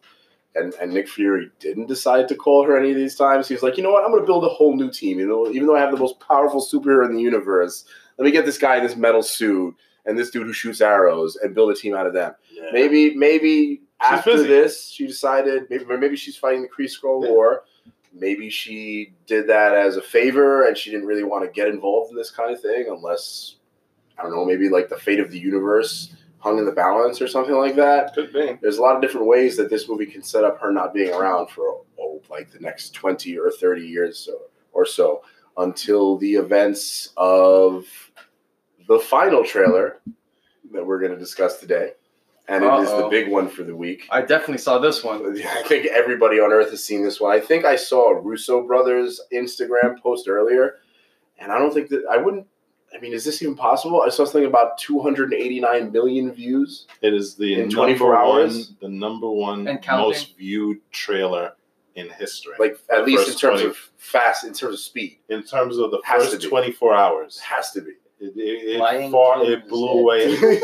and, and Nick Fury didn't decide to call her any of these times, he's like, you know what, I'm going to build a whole new team. You know, even though I have the most powerful superhero in the universe, let me get this guy in this metal suit and this dude who shoots arrows and build a team out of them. Yeah. Maybe maybe she's after busy. this, she decided maybe maybe she's fighting the Kree Skrull yeah. War. Maybe she did that as a favor and she didn't really want to get involved in this kind of thing unless, I don't know, maybe like the fate of the universe hung in the balance or something like that. Could be. There's a lot of different ways that this movie can set up her not being around for oh, like the next twenty or thirty years or so until the events of the final trailer that we're going to discuss today. And Uh-oh. it is the big one for the week. I definitely saw this one. I think everybody on Earth has seen this one. I think I saw a Russo brothers Instagram post earlier, and I don't think that I wouldn't I mean, is this even possible? I saw something about two hundred eighty-nine million views. It is the in twenty-four hours, one, the number one most viewed trailer in history. Like at the least in terms twenty, of fast, in terms of speed, in terms of the has first twenty-four hours, has to be. It, it, it, far, it blew away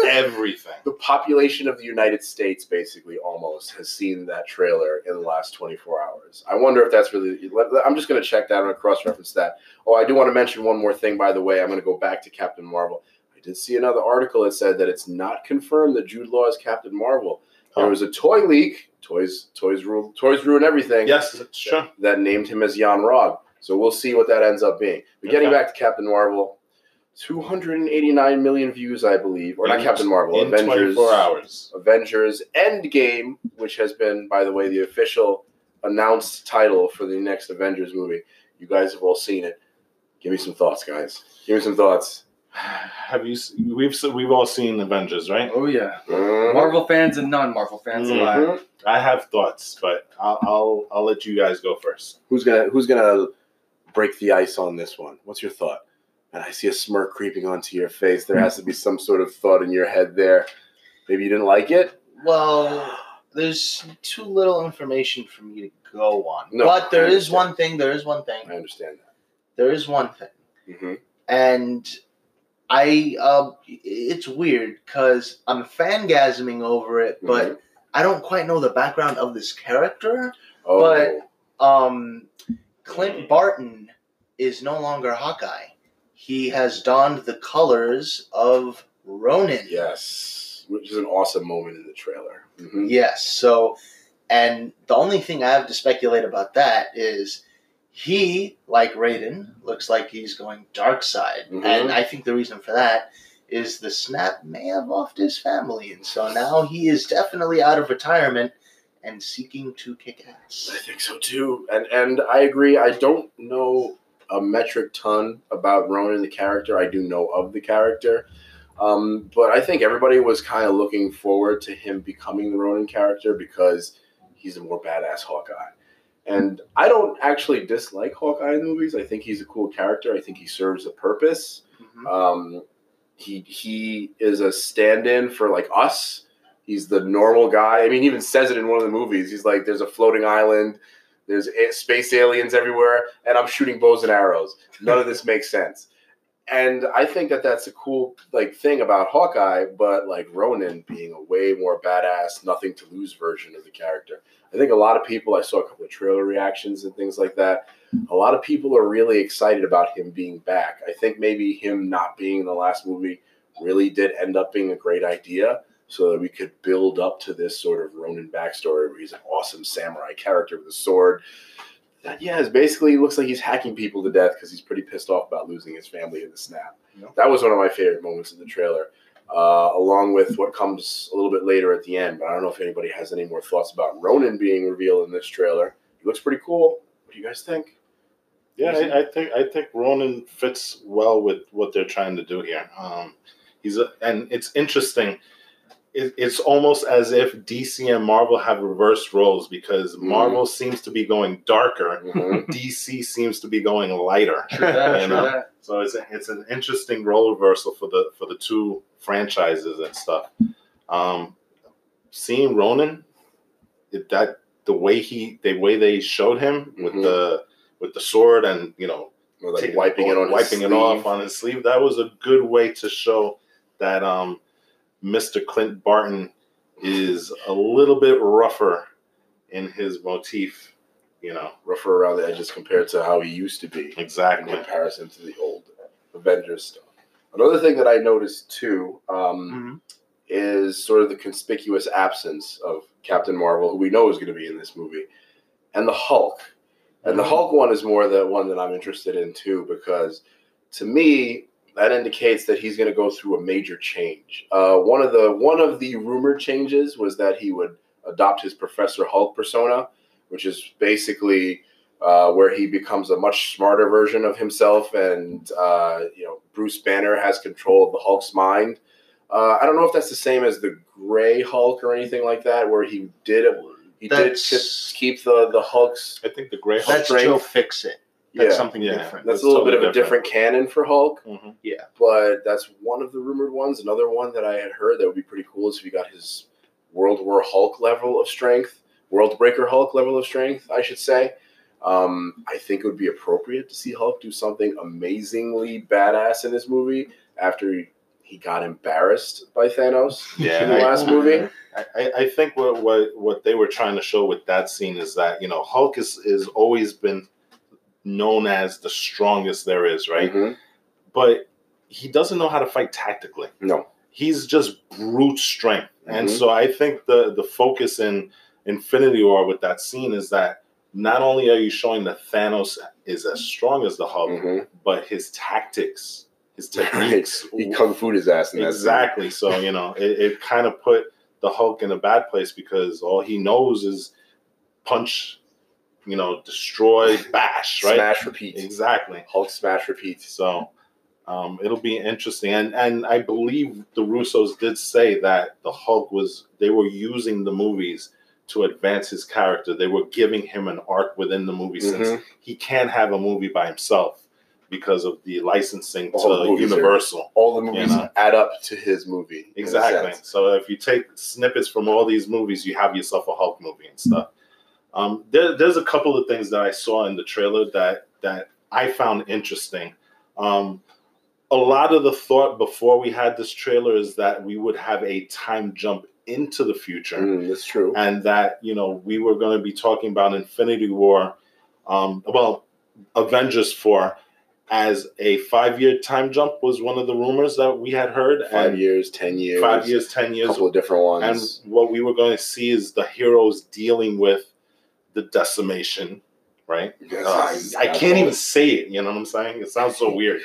everything. The population of the United States basically almost has seen that trailer in the last twenty-four hours. I wonder if that's really... I'm just going to check that and cross-reference that. Oh, I do want to mention one more thing, by the way. I'm going to go back to Captain Marvel. I did see another article that said that it's not confirmed that Jude Law is Captain Marvel. There was a toy leak. Toys toys, ru- toys ruin everything. Yes, that, sure. That named him as Jan Rog. So we'll see what that ends up being. But okay. Getting back to Captain Marvel... two hundred eighty-nine million views, I believe. Or in, not Captain Marvel. In Avengers, twenty-four hours. Avengers Endgame, which has been, by the way, the official announced title for the next Avengers movie. You guys have all seen it. Give me some thoughts, guys. Give me some thoughts. Have you? We've we've all seen Avengers, right? Oh, yeah. Mm-hmm. Marvel fans and non-Marvel fans mm-hmm. alike. I have thoughts, but I'll, I'll I'll let you guys go first. Who's gonna Who's gonna break the ice on this one? What's your thought? And I see a smirk creeping onto your face. There has to be some sort of thought in your head there. Maybe you didn't like it? Well, there's too little information for me to go on. No, but there is one thing. There is one thing. I understand that. There is one thing. Mm-hmm. And I, uh, it's weird because I'm fangasming over it, but mm-hmm. I don't quite know the background of this character. Oh. But um, Clint Barton is no longer Hawkeye. He has donned the colors of Ronin. Yes, which is an awesome moment in the trailer. Mm-hmm. Yes, so, and the only thing I have to speculate about that is he, like Raiden, looks like he's going dark side. Mm-hmm. And I think the reason for that is the snap may have offed his family. And so now he is definitely out of retirement and seeking to kick ass. I think so, too. And, and I agree. I don't know... a metric ton about Ronan, the character. I do know of the character. Um, but I think everybody was kind of looking forward to him becoming the Ronan character because he's a more badass Hawkeye. And I don't actually dislike Hawkeye in the movies. I think he's a cool character. I think he serves a purpose. Mm-hmm. Um, he he is a stand-in for, like, us. He's the normal guy. I mean, he even says it in one of the movies. He's like, there's a floating island. There's space aliens everywhere, and I'm shooting bows and arrows. None of this makes sense. And I think that that's a cool like thing about Hawkeye, but like Ronin being a way more badass, nothing to lose version of the character. I think a lot of people, I saw a couple of trailer reactions and things like that. A lot of people are really excited about him being back. I think maybe him not being in the last movie really did end up being a great idea. So that we could build up to this sort of Ronin backstory where he's an awesome samurai character with a sword. That, yeah, it's basically looks like he's hacking people to death because he's pretty pissed off about losing his family in the snap. Yep. That was one of my favorite moments in the trailer, uh, along with what comes a little bit later at the end. But I don't know if anybody has any more thoughts about Ronin being revealed in this trailer. He looks pretty cool. What do you guys think? Yeah, I, I think I think Ronin fits well with what they're trying to do here. Um, he's a, and it's interesting. It's almost as if D C and Marvel have reversed roles because Marvel mm. seems to be going darker, mm-hmm. D C seems to be going lighter. True that, you know? True that. So it's a, it's an interesting role reversal for the for the two franchises and stuff. Um, seeing Ronin, it, that the way he the way they showed him with mm-hmm. the with the sword and you know or like taking, wiping it on wiping it off on his sleeve, that was a good way to show that. Um, Mister Clint Barton is a little bit rougher in his motif, you know. Rougher around the edges compared to how he used to be. Exactly. In comparison to the old Avengers stuff. Another thing that I noticed, too, um, mm-hmm. is sort of the conspicuous absence of Captain Marvel, who we know is going to be in this movie, and the Hulk. Mm-hmm. And the Hulk one is more the one that I'm interested in, too, because to me... that indicates that he's going to go through a major change. Uh, one of the one of the rumored changes was that he would adopt his Professor Hulk persona, which is basically uh, where he becomes a much smarter version of himself, and uh, you know Bruce Banner has control of the Hulk's mind. Uh, I don't know if that's the same as the Gray Hulk or anything like that, where he did he that's, did keep the the Hulk's. I think the Gray Hulk. That's Joe Fix It. That's yeah. something yeah. different. That's, That's a little totally bit of a different, different canon for Hulk. Mm-hmm. Yeah. but that's one of the rumored ones. Another one that I had heard that would be pretty cool is if he got his World War Hulk level of strength, World Breaker Hulk level of strength, I should say. Um, I think it would be appropriate to see Hulk do something amazingly badass in this movie after he got embarrassed by Thanos yeah, in the I, last movie. I, I think what, what what they were trying to show with that scene is that, you know, Hulk is, is always been known as the strongest there is, right? Mm-hmm. But he doesn't know how to fight tactically. No. He's just brute strength. Mm-hmm. And so I think the, the focus in Infinity War with that scene is that not only are you showing that Thanos is as strong as the Hulk, mm-hmm. but his tactics, his techniques. Right. He kung fu'd his ass in that Exactly. Scene. So, you know, it, it kind of put the Hulk in a bad place because all he knows is punch, you know, destroy, bash, right? Smash, repeat. Exactly. Hulk smash, repeat. So um, it'll be interesting. And and I believe the Russos did say that the Hulk was, they were using the movies to advance his character. They were giving him an arc within the movie since mm-hmm. he can't have a movie by himself because of the licensing all to Universal. Are, all the movies you know? add up to his movie. Exactly. So if you take snippets from all these movies, you have yourself a Hulk movie and stuff. Um, there, there's a couple of things that I saw in the trailer that, that I found interesting. Um, a lot of the thought before we had this trailer is that we would have a time jump into the future. Mm, that's true. And that, you know, we were going to be talking about Infinity War, um, well, Avengers four as a five-year time jump was one of the rumors that we had heard. Five and years, ten years. Five years, ten years. A couple of different ones. And what we were going to see is the heroes dealing with the decimation, right? Yes, uh, I, I can't even say it, you know what I'm saying? It sounds so weird.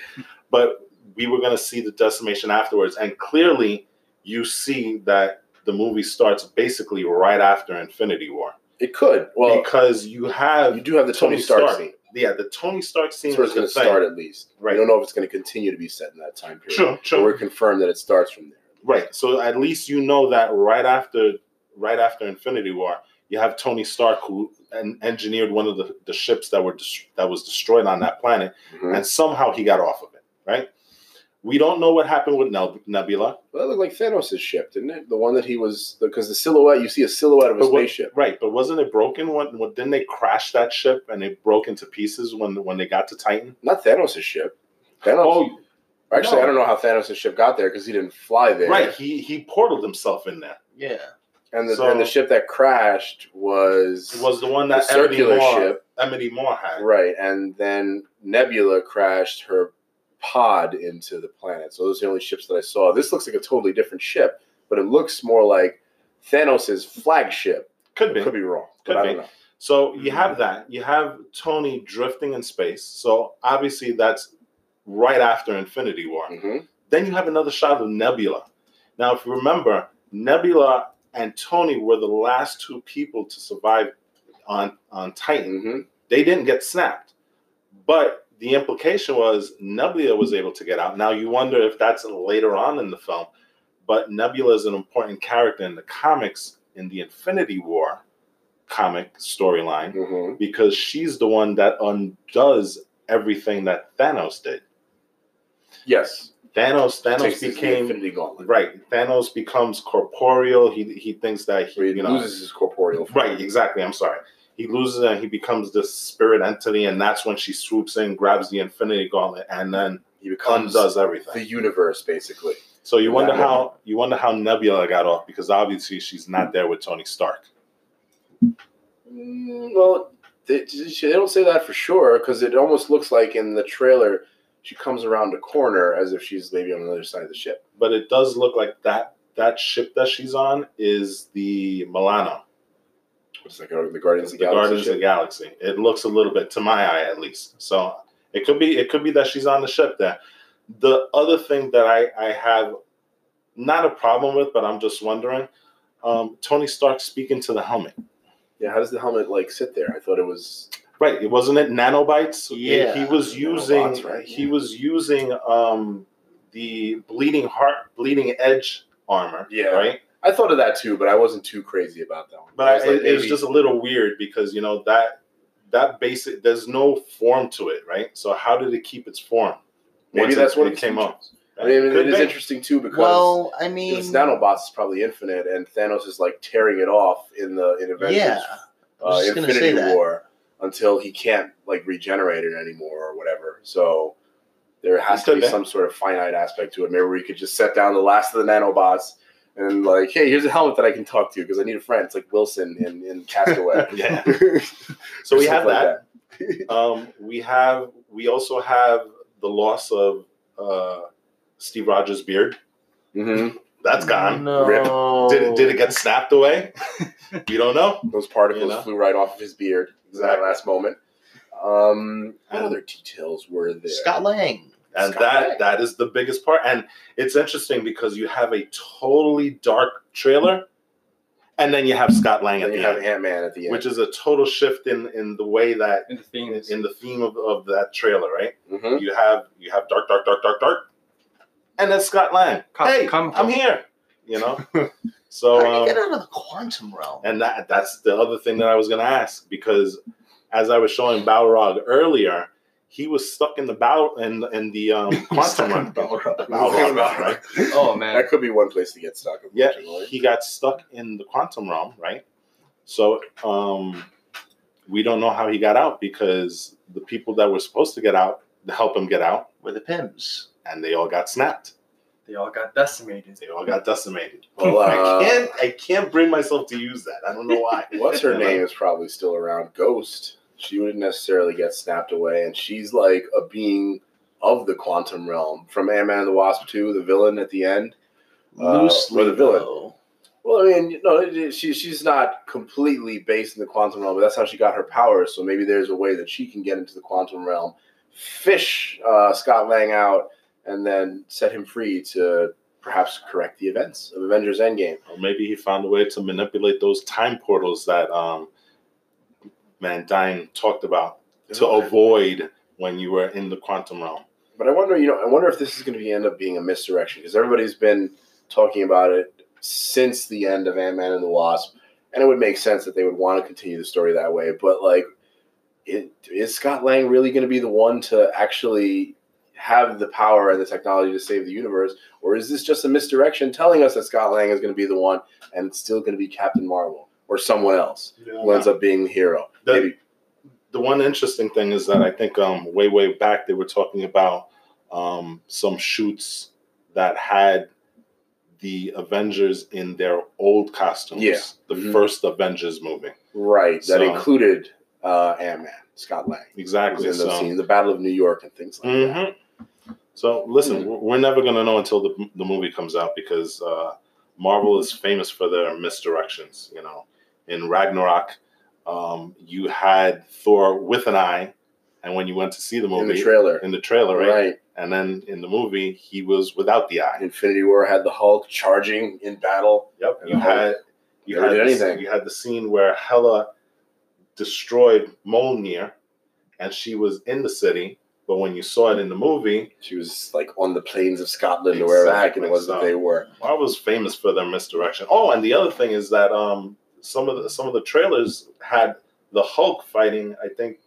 But we were going to see the decimation afterwards. And clearly, you see that the movie starts basically right after Infinity War. It could. Well, because you have... You do have the Tony, Tony Stark, Stark scene. Yeah, the Tony Stark scene is going to start at least. Right. I don't know if it's going to continue to be set in that time period. Sure, sure. But we're confirmed that it starts from there. Right. So at least you know that right after, right after Infinity War, you have Tony Stark who en- engineered one of the, the ships that were des- that was destroyed on that planet, mm-hmm. and somehow he got off of it, right? We don't know what happened with Nebula. Well, it looked like Thanos' ship, didn't it? The one that he was, because the, the silhouette, you see a silhouette of a what, spaceship. Right, but wasn't it broken? When, when, didn't they crash that ship and it broke into pieces when when they got to Titan? Not Thanos' ship. Thanos. Oh, actually, no. I don't know how Thanos' ship got there because he didn't fly there. Right, he, he portaled himself in there. Yeah. And the, so, and the ship that crashed was... It was the one that the circular Ebony Maw, ship. Ebony Maw had. Right, and then Nebula crashed her pod into the planet. So those are the only ships that I saw. This looks like a totally different ship, but it looks more like Thanos' flagship. Could be. Could be wrong. Could but be. I don't know. So you have that. You have Tony drifting in space. So obviously that's right after Infinity War. Mm-hmm. Then you have another shot of Nebula. Now, if you remember, Nebula... and Tony were the last two people to survive on, on Titan. Mm-hmm. They didn't get snapped. But the implication was Nebula was able to get out. Now you wonder if that's later on in the film. But Nebula is an important character in the comics, in the Infinity War comic storyline, mm-hmm. because she's the one that undoes everything that Thanos did. Yes. Thanos, Thanos became right. Thanos becomes corporeal. He he thinks that he, he you know, loses his corporeal form. Right, exactly. I'm sorry. He loses it and he becomes this spirit entity, and that's when she swoops in, grabs the Infinity Gauntlet, and then he becomes undoes everything. The universe, basically. So you wonder how moment. you wonder how Nebula got off because obviously she's not there with Tony Stark. Mm, well, they, they don't say that for sure because it almost looks like in the trailer. She comes around a corner as if she's maybe on the other side of the ship. But it does look like that that ship that she's on is the Milano. What's that? The Guardians of the Galaxy. The Guardians of the Galaxy. It looks a little bit, to my eye at least. So it could be it could be that she's on the ship there. The other thing that I, I have not a problem with, but I'm just wondering, um, Tony Stark speaking to the helmet. Yeah, how does the helmet like sit there? I thought it was Right, it wasn't it nanobites. Yeah, he, he was using nanobots, right? he yeah. was using um, the bleeding heart, bleeding edge armor. Yeah, right. I thought of that too, but I wasn't too crazy about that one. But I was I, like, it, it was just a little weird because you know that that basic there's no form to it, right? So how did it keep its form? Maybe that's what it, it came up. I mean, it, it is interesting, too, because well, I mean, this nanobots is probably infinite, and Thanos is, like, tearing it off in the in Avengers yeah, uh, Infinity War until he can't, like, regenerate it anymore or whatever. So there has to be some sort of finite aspect to it. Maybe we could just set down the last of the nanobots and, like, hey, here's a helmet that I can talk to because I need a friend. It's like Wilson in, in Castaway. Yeah. So we have that. Like that. um, we have we also have the loss of... Uh, Steve Rogers' beard. Mm-hmm. That's gone. No. Did it, did it get snapped away? We don't know. Those particles you know? flew right off of his beard exactly. At that last moment. Um, what other details were there? Scott Lang. And Scott that Lang. that is the biggest part. And it's interesting because you have a totally dark trailer, and then you have Scott Lang at the end. You have Ant-Man at the end. Which is a total shift in, in the way that... In the theme. In the theme of, of that trailer, right? Mm-hmm. You have you have dark, dark, dark, dark, dark. And that's Scott Lang. Come, hey, come, come. I'm here. You know? So how do you get out of the quantum realm? And that that's the other thing that I was going to ask, because as I was showing Balrog earlier, he was stuck in the Bal- in, in the um, quantum realm. Balrog. Balrog, right? Oh, man. That could be one place to get stuck. Yeah, he got stuck in the quantum realm, right? So um, we don't know how he got out, because the people that were supposed to get out, to help him get out, were the Pims. And they all got snapped. They all got decimated. They all got decimated. Well, uh, I can't. I can't bring myself to use that. I don't know why. What's her name is probably still around. Ghost. She wouldn't necessarily get snapped away, and she's like a being of the quantum realm from Ant-Man and the Wasp two, the villain at the end. Loosely, uh, or the villain. Though. Well, I mean, no, she she's not completely based in the quantum realm, but that's how she got her powers. So maybe there's a way that she can get into the quantum realm, fish uh, Scott Lang out. And then set him free to perhaps correct the events of Avengers Endgame. Or maybe he found a way to manipulate those time portals that um, Van Dyne talked about to avoid when you were in the quantum realm. But I wonder, you know, I wonder if this is going to be, end up being a misdirection, because everybody's been talking about it since the end of Ant-Man and the Wasp, and it would make sense that they would want to continue the story that way. But like, it, is Scott Lang really going to be the one to actually have the power and the technology to save the universe, or is this just a misdirection telling us that Scott Lang is going to be the one, and it's still going to be Captain Marvel or someone else yeah, who ends up being the hero? The, Maybe. the one interesting thing is that I think um, way, way back they were talking about um, some shoots that had the Avengers in their old costumes, yeah. the mm-hmm. first Avengers movie. Right, so, that included uh, Ant-Man, Scott Lang. Exactly. In those so, scenes, the Battle of New York and things like mm-hmm. that. So, listen, we're never going to know until the the movie comes out, because uh, Marvel is famous for their misdirections, you know. In Ragnarok, um, you had Thor with an eye, and when you went to see the movie... In the trailer. In the trailer, right? Right. And then in the movie, he was without the eye. Infinity War had the Hulk charging in battle. Yep. You had, you, had the scene, you had the scene where Hela destroyed Mjolnir, and she was in the city... But when you saw it in the movie... She was, like, on the plains of Scotland exactly. or wherever the heck it was that they were. Marvel was famous for their misdirection. Oh, and the other thing is that um, some of the, some of the trailers had the Hulk fighting, I think.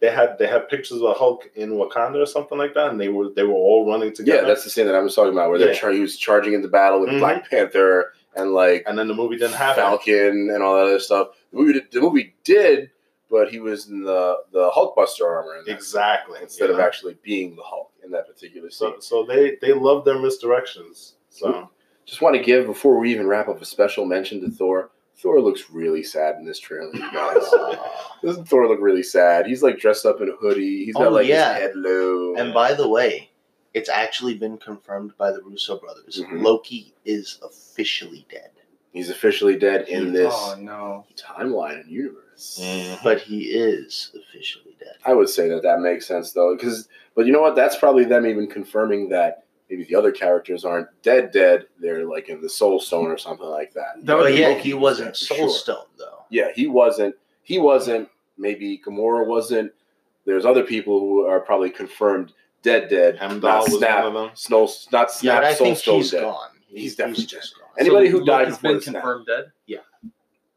They had they had pictures of the Hulk in Wakanda or something like that, and they were they were all running together. Yeah, that's the scene that I was talking about, where yeah. they're char- he was charging into battle with mm-hmm. Black Panther and, like... And then the movie didn't have Falcon it. And all that other stuff. The movie did... The movie did But he was in the, the Hulkbuster armor. In that exactly. Scene, instead yeah. of actually being the Hulk in that particular scene. So, so they, they love their misdirections. So just want to give, before we even wrap up, a special mention to Thor. Thor looks really sad in this trailer, you guys. Doesn't Thor look really sad? He's like dressed up in a hoodie. He's got oh, like yeah. his head low. And by the way, it's actually been confirmed by the Russo brothers. Mm-hmm. Loki is officially dead. He's officially dead in this oh, no. timeline and universe. Mm-hmm. But he is officially dead. I would say that that makes sense, though. Because, but you know what? That's probably them even confirming that maybe the other characters aren't dead dead. They're like in the Soul Stone or something like that. But like, yeah, Loki he wasn't was Soul sure. Stone, though. Yeah, he wasn't. He wasn't. Maybe Gamora wasn't. There's other people who are probably confirmed dead dead. Hemdall not was snap, one of them. Snow, not snap, yeah, Soul Stone dead. Gone. He's, he's definitely he's just gone. Anybody so who died has been confirmed now. Dead? Yeah.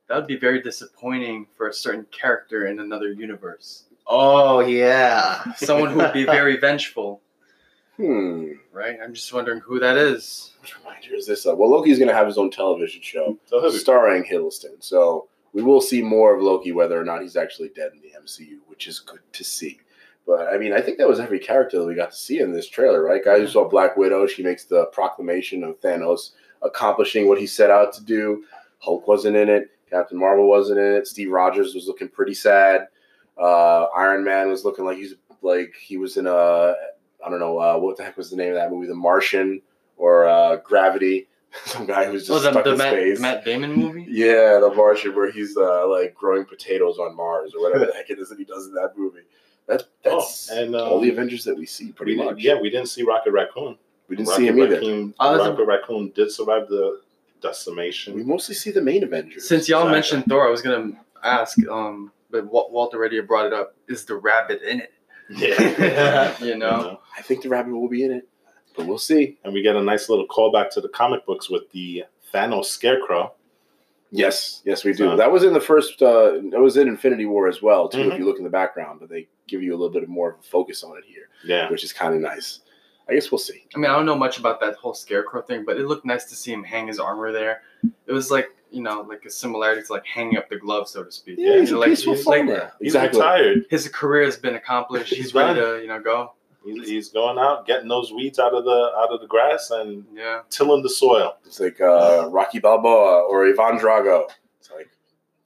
That would be very disappointing for a certain character in another universe. Oh, yeah. Someone who would be very vengeful. Hmm. Right? I'm just wondering who that is. Which reminder is this of? Well, Loki's going to have his own television show so starring Hiddleston. So we will see more of Loki, whether or not he's actually dead in the M C U, which is good to see. But, I mean, I think that was every character that we got to see in this trailer, right? Guys, you saw Black Widow. She makes the proclamation of Thanos accomplishing what he set out to do. Hulk wasn't in it. Captain Marvel wasn't in it. Steve Rogers was looking pretty sad. Uh, Iron Man was looking like he's like he was in a, I don't know, uh, what the heck was the name of that movie? The Martian or uh, Gravity. Some guy who's just oh, the, stuck the in Matt, space. Matt Damon movie? Yeah, The Martian, where he's uh, like growing potatoes on Mars or whatever the heck it is that he does in that movie. That's that's oh, and, um, all the Avengers that we see, pretty we much. Yeah, we didn't see Rocket Raccoon. We didn't Rocket see him either. Raccoon, oh, Rocket a... Raccoon did survive the decimation. We mostly see the main Avengers. Since y'all exactly. mentioned Thor, I was going to ask, um, but Walt already brought it up, is the rabbit in it? Yeah. you know? No. I think the rabbit will be in it, but we'll see. And we get a nice little callback to the comic books with the Thanos Scarecrow. Yes, yes, we do. Um, that was in the first, uh, it was in Infinity War as well, too, mm-hmm. if you look in the background, but they give you a little bit more of a focus on it here, yeah, which is kind of nice. I guess we'll see. I mean, I don't know much about that whole Scarecrow thing, but it looked nice to see him hang his armor there. It was like, you know, like a similarity to like hanging up the glove, so to speak. Yeah, yeah. he's and a like, peaceful he's farmer. Like, he's exactly. retired. His career has been accomplished. He's, he's ready to, you know, go. He's, he's going out, getting those weeds out of the out of the grass and yeah. tilling the soil. It's like uh, Rocky Balboa or Ivan Drago. It's like,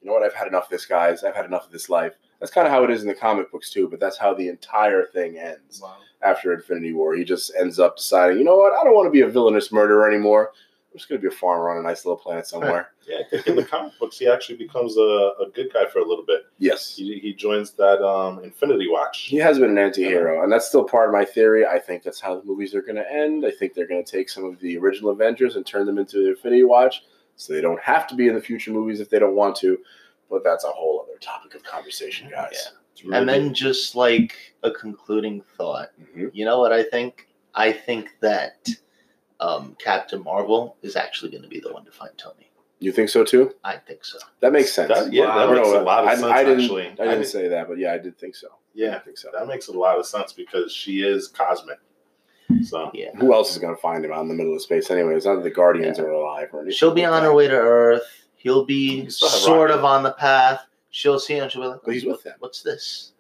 you know what? I've had enough of this, guys. I've had enough of this life. That's kind of how it is in the comic books, too, but that's how the entire thing ends wow. after Infinity War. He just ends up deciding, you know what? I don't want to be a villainous murderer anymore. I'm just going to be a farmer on a nice little planet somewhere. Yeah, I think in the comic books, he actually becomes a, a good guy for a little bit. Yes. He, he joins that um, Infinity Watch. He has been an anti-hero, and that's still part of my theory. I think that's how the movies are going to end. I think they're going to take some of the original Avengers and turn them into the Infinity Watch, so they don't have to be in the future movies if they don't want to. But that's a whole other topic of conversation, guys. Yeah. Really and then cool. just like a concluding thought. Mm-hmm. You know what I think? I think that um, Captain Marvel is actually going to be the one to find Tony. You think so, too? I think so. That makes sense. That, yeah, wow. that makes know, a lot of I, sense, I, I actually. Didn't, I didn't I mean, say that, but yeah, I did think so. Yeah, I think so. That makes a lot of sense because she is cosmic. So yeah. Who else is going to find him out in the middle of space anyway? It's not that the Guardians yeah. are alive or anything. She'll be like on that. Her way to Earth. He'll be sort of on the path. She'll see him. She'll be like, oh, he's with them. What's this?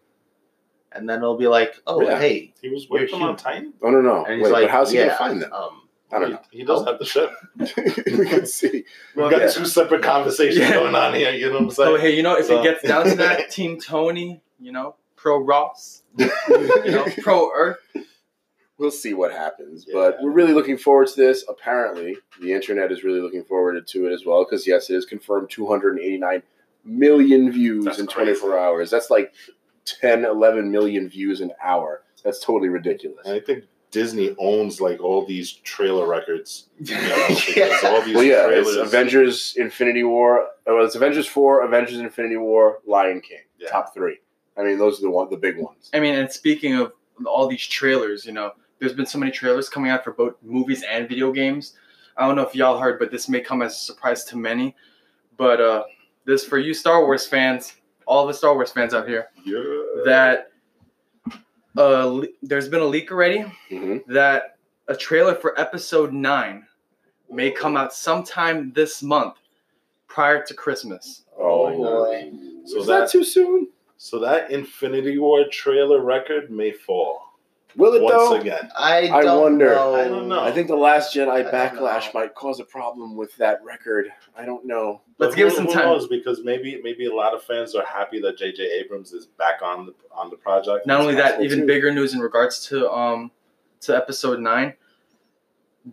And then it'll be like, oh, yeah. hey. He was with them on Titan? Oh, no, no. And he's Wait, like, but how's he yeah, going to find them? Um, I don't he, know. He does have the ship. We can see. Well, We've got yeah. two separate conversations yeah. going on here. You know what I'm saying? Oh, hey, you know, if so. it gets down to that, Team Tony, you know, pro Ross, you know, pro Earth. We'll see what happens, yeah. but we're really looking forward to this. Apparently, the internet is really looking forward to it as well because, yes, it is confirmed two hundred eighty-nine million views That's in crazy. twenty-four hours. That's like ten, eleven million views an hour. That's totally ridiculous. And I think Disney owns like all these trailer records. You know, yeah. all these well, yeah, trailers. It's Avengers Infinity War. Well, it's Avengers four, Avengers Infinity War, Lion King, yeah. top three. I mean, those are the one, the big ones. I mean, and speaking of all these trailers, you know, there's been so many trailers coming out for both movies and video games. I don't know if y'all heard, but this may come as a surprise to many. But uh, this for you Star Wars fans, all the Star Wars fans out here, yeah. that uh, le- there's been a leak already mm-hmm. that a trailer for Episode nine may come out sometime this month prior to Christmas. Oh, my God. So Is that, that too soon? So that Infinity War trailer record may fall. Will it Once though? Again. I don't I wonder. Know. I don't know. I think the Last Jedi backlash might cause a problem with that record. I don't know. Let's but give it some time. Who knows? Because maybe maybe a lot of fans are happy that J J Abrams is back on the on the project. Not it's only that, even too. bigger news in regards to um to episode nine,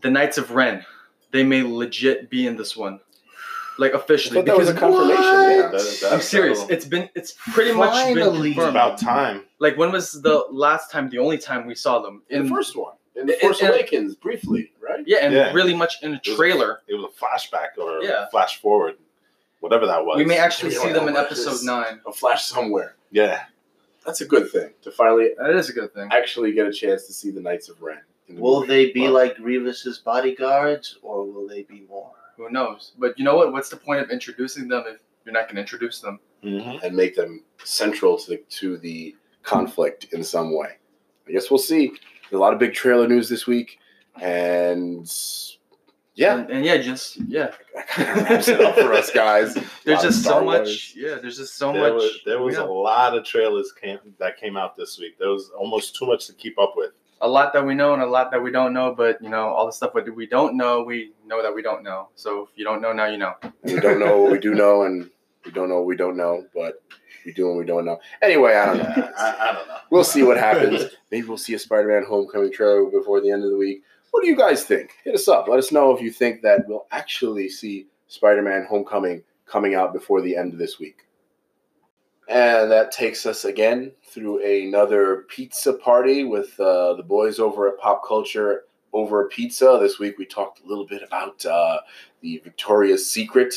the Knights of Ren, they may legit be in this one, like officially. I thought that was a confirmation. Yeah, that, that, I'm serious. So it's been it's pretty finally. much been confirmed. About time. Like, when was the last time, the only time we saw them? In the first one. In The Force in, Awakens, in, briefly, right? Yeah, and yeah. really much in a trailer. It was a, it was a flashback or yeah. a flash forward, whatever that was. We may actually we see them in episode nine. A flash somewhere. Yeah. That's a good thing. To finally that is a good thing. Actually get a chance to see the Knights of Ren. The will movie. they be well, like Grievous's bodyguards, or will they be more? Who knows? But you know what? What's the point of introducing them if you're not going to introduce them? Mm-hmm. And make them central to the to the... conflict in some way. I guess we'll see. a lot of big trailer news this week, and yeah, and, and yeah, just yeah, that kind of wraps it up for us guys. There's just so much. Yeah, there's just so much. There was a lot of trailers came, that came out this week. There was almost too much to keep up with. A lot that we know and a lot that we don't know, but you know, all the stuff that we don't know, we know that we don't know. So if you don't know, now you know. And we don't know what we do know, and we don't know what we don't know, but we do and we don't know. Anyway, I don't know. Yeah, I, I don't know. We'll see what happens. Maybe we'll see a Spider-Man Homecoming trailer before the end of the week. What do you guys think? Hit us up. Let us know if you think that we'll actually see Spider-Man Homecoming coming out before the end of this week. And that takes us again through another pizza party with uh, the boys over at Pop Culture Over Pizza. This week we talked a little bit about uh, the Victoria's Secret,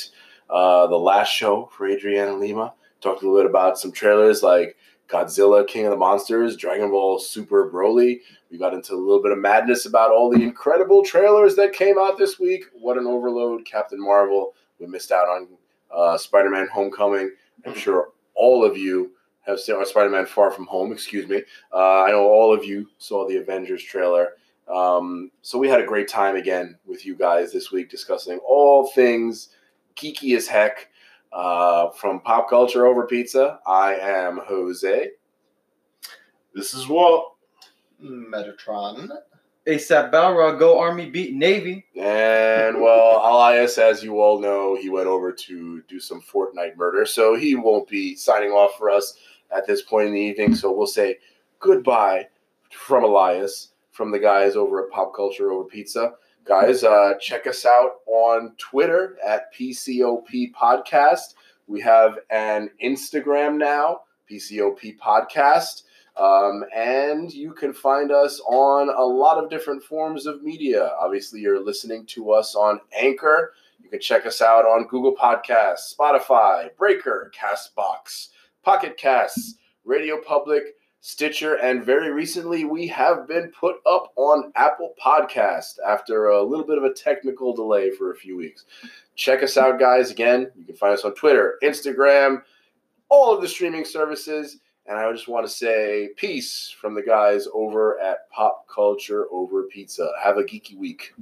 uh, the last show for Adriana Lima. Talked a little bit about some trailers like Godzilla, King of the Monsters, Dragon Ball Super Broly. We got into a little bit of madness about all the incredible trailers that came out this week. What an overload. Captain Marvel. We missed out on uh, Spider-Man Homecoming. I'm sure all of you have seen Spider-Man Far From Home, excuse me. Uh, I know all of you saw the Avengers trailer. Um, so we had a great time again with you guys this week discussing all things geeky as heck uh, from Pop Culture Over Pizza. I am Jose. This is Walt. Metatron. ASAP Balrog, go Army, beat Navy. And, well, Elias, as you all know, he went over to do some Fortnite murder, so he won't be signing off for us at this point in the evening. So we'll say goodbye from Elias, from the guys over at Pop Culture Over Pizza. Guys, uh, check us out on Twitter at P C O P Podcast. We have an Instagram now, P C O P Podcast. Um, and you can find us on a lot of different forms of media. Obviously, you're listening to us on Anchor. You can check us out on Google Podcasts, Spotify, Breaker, CastBox, Pocket Casts, Radio Public, Stitcher, and very recently we have been put up on Apple Podcast after a little bit of a technical delay for a few weeks. Check us out, guys. Again, you can find us on Twitter, Instagram, all of the streaming services. And I just want to say peace from the guys over at Pop Culture Over Pizza. Have a geeky week.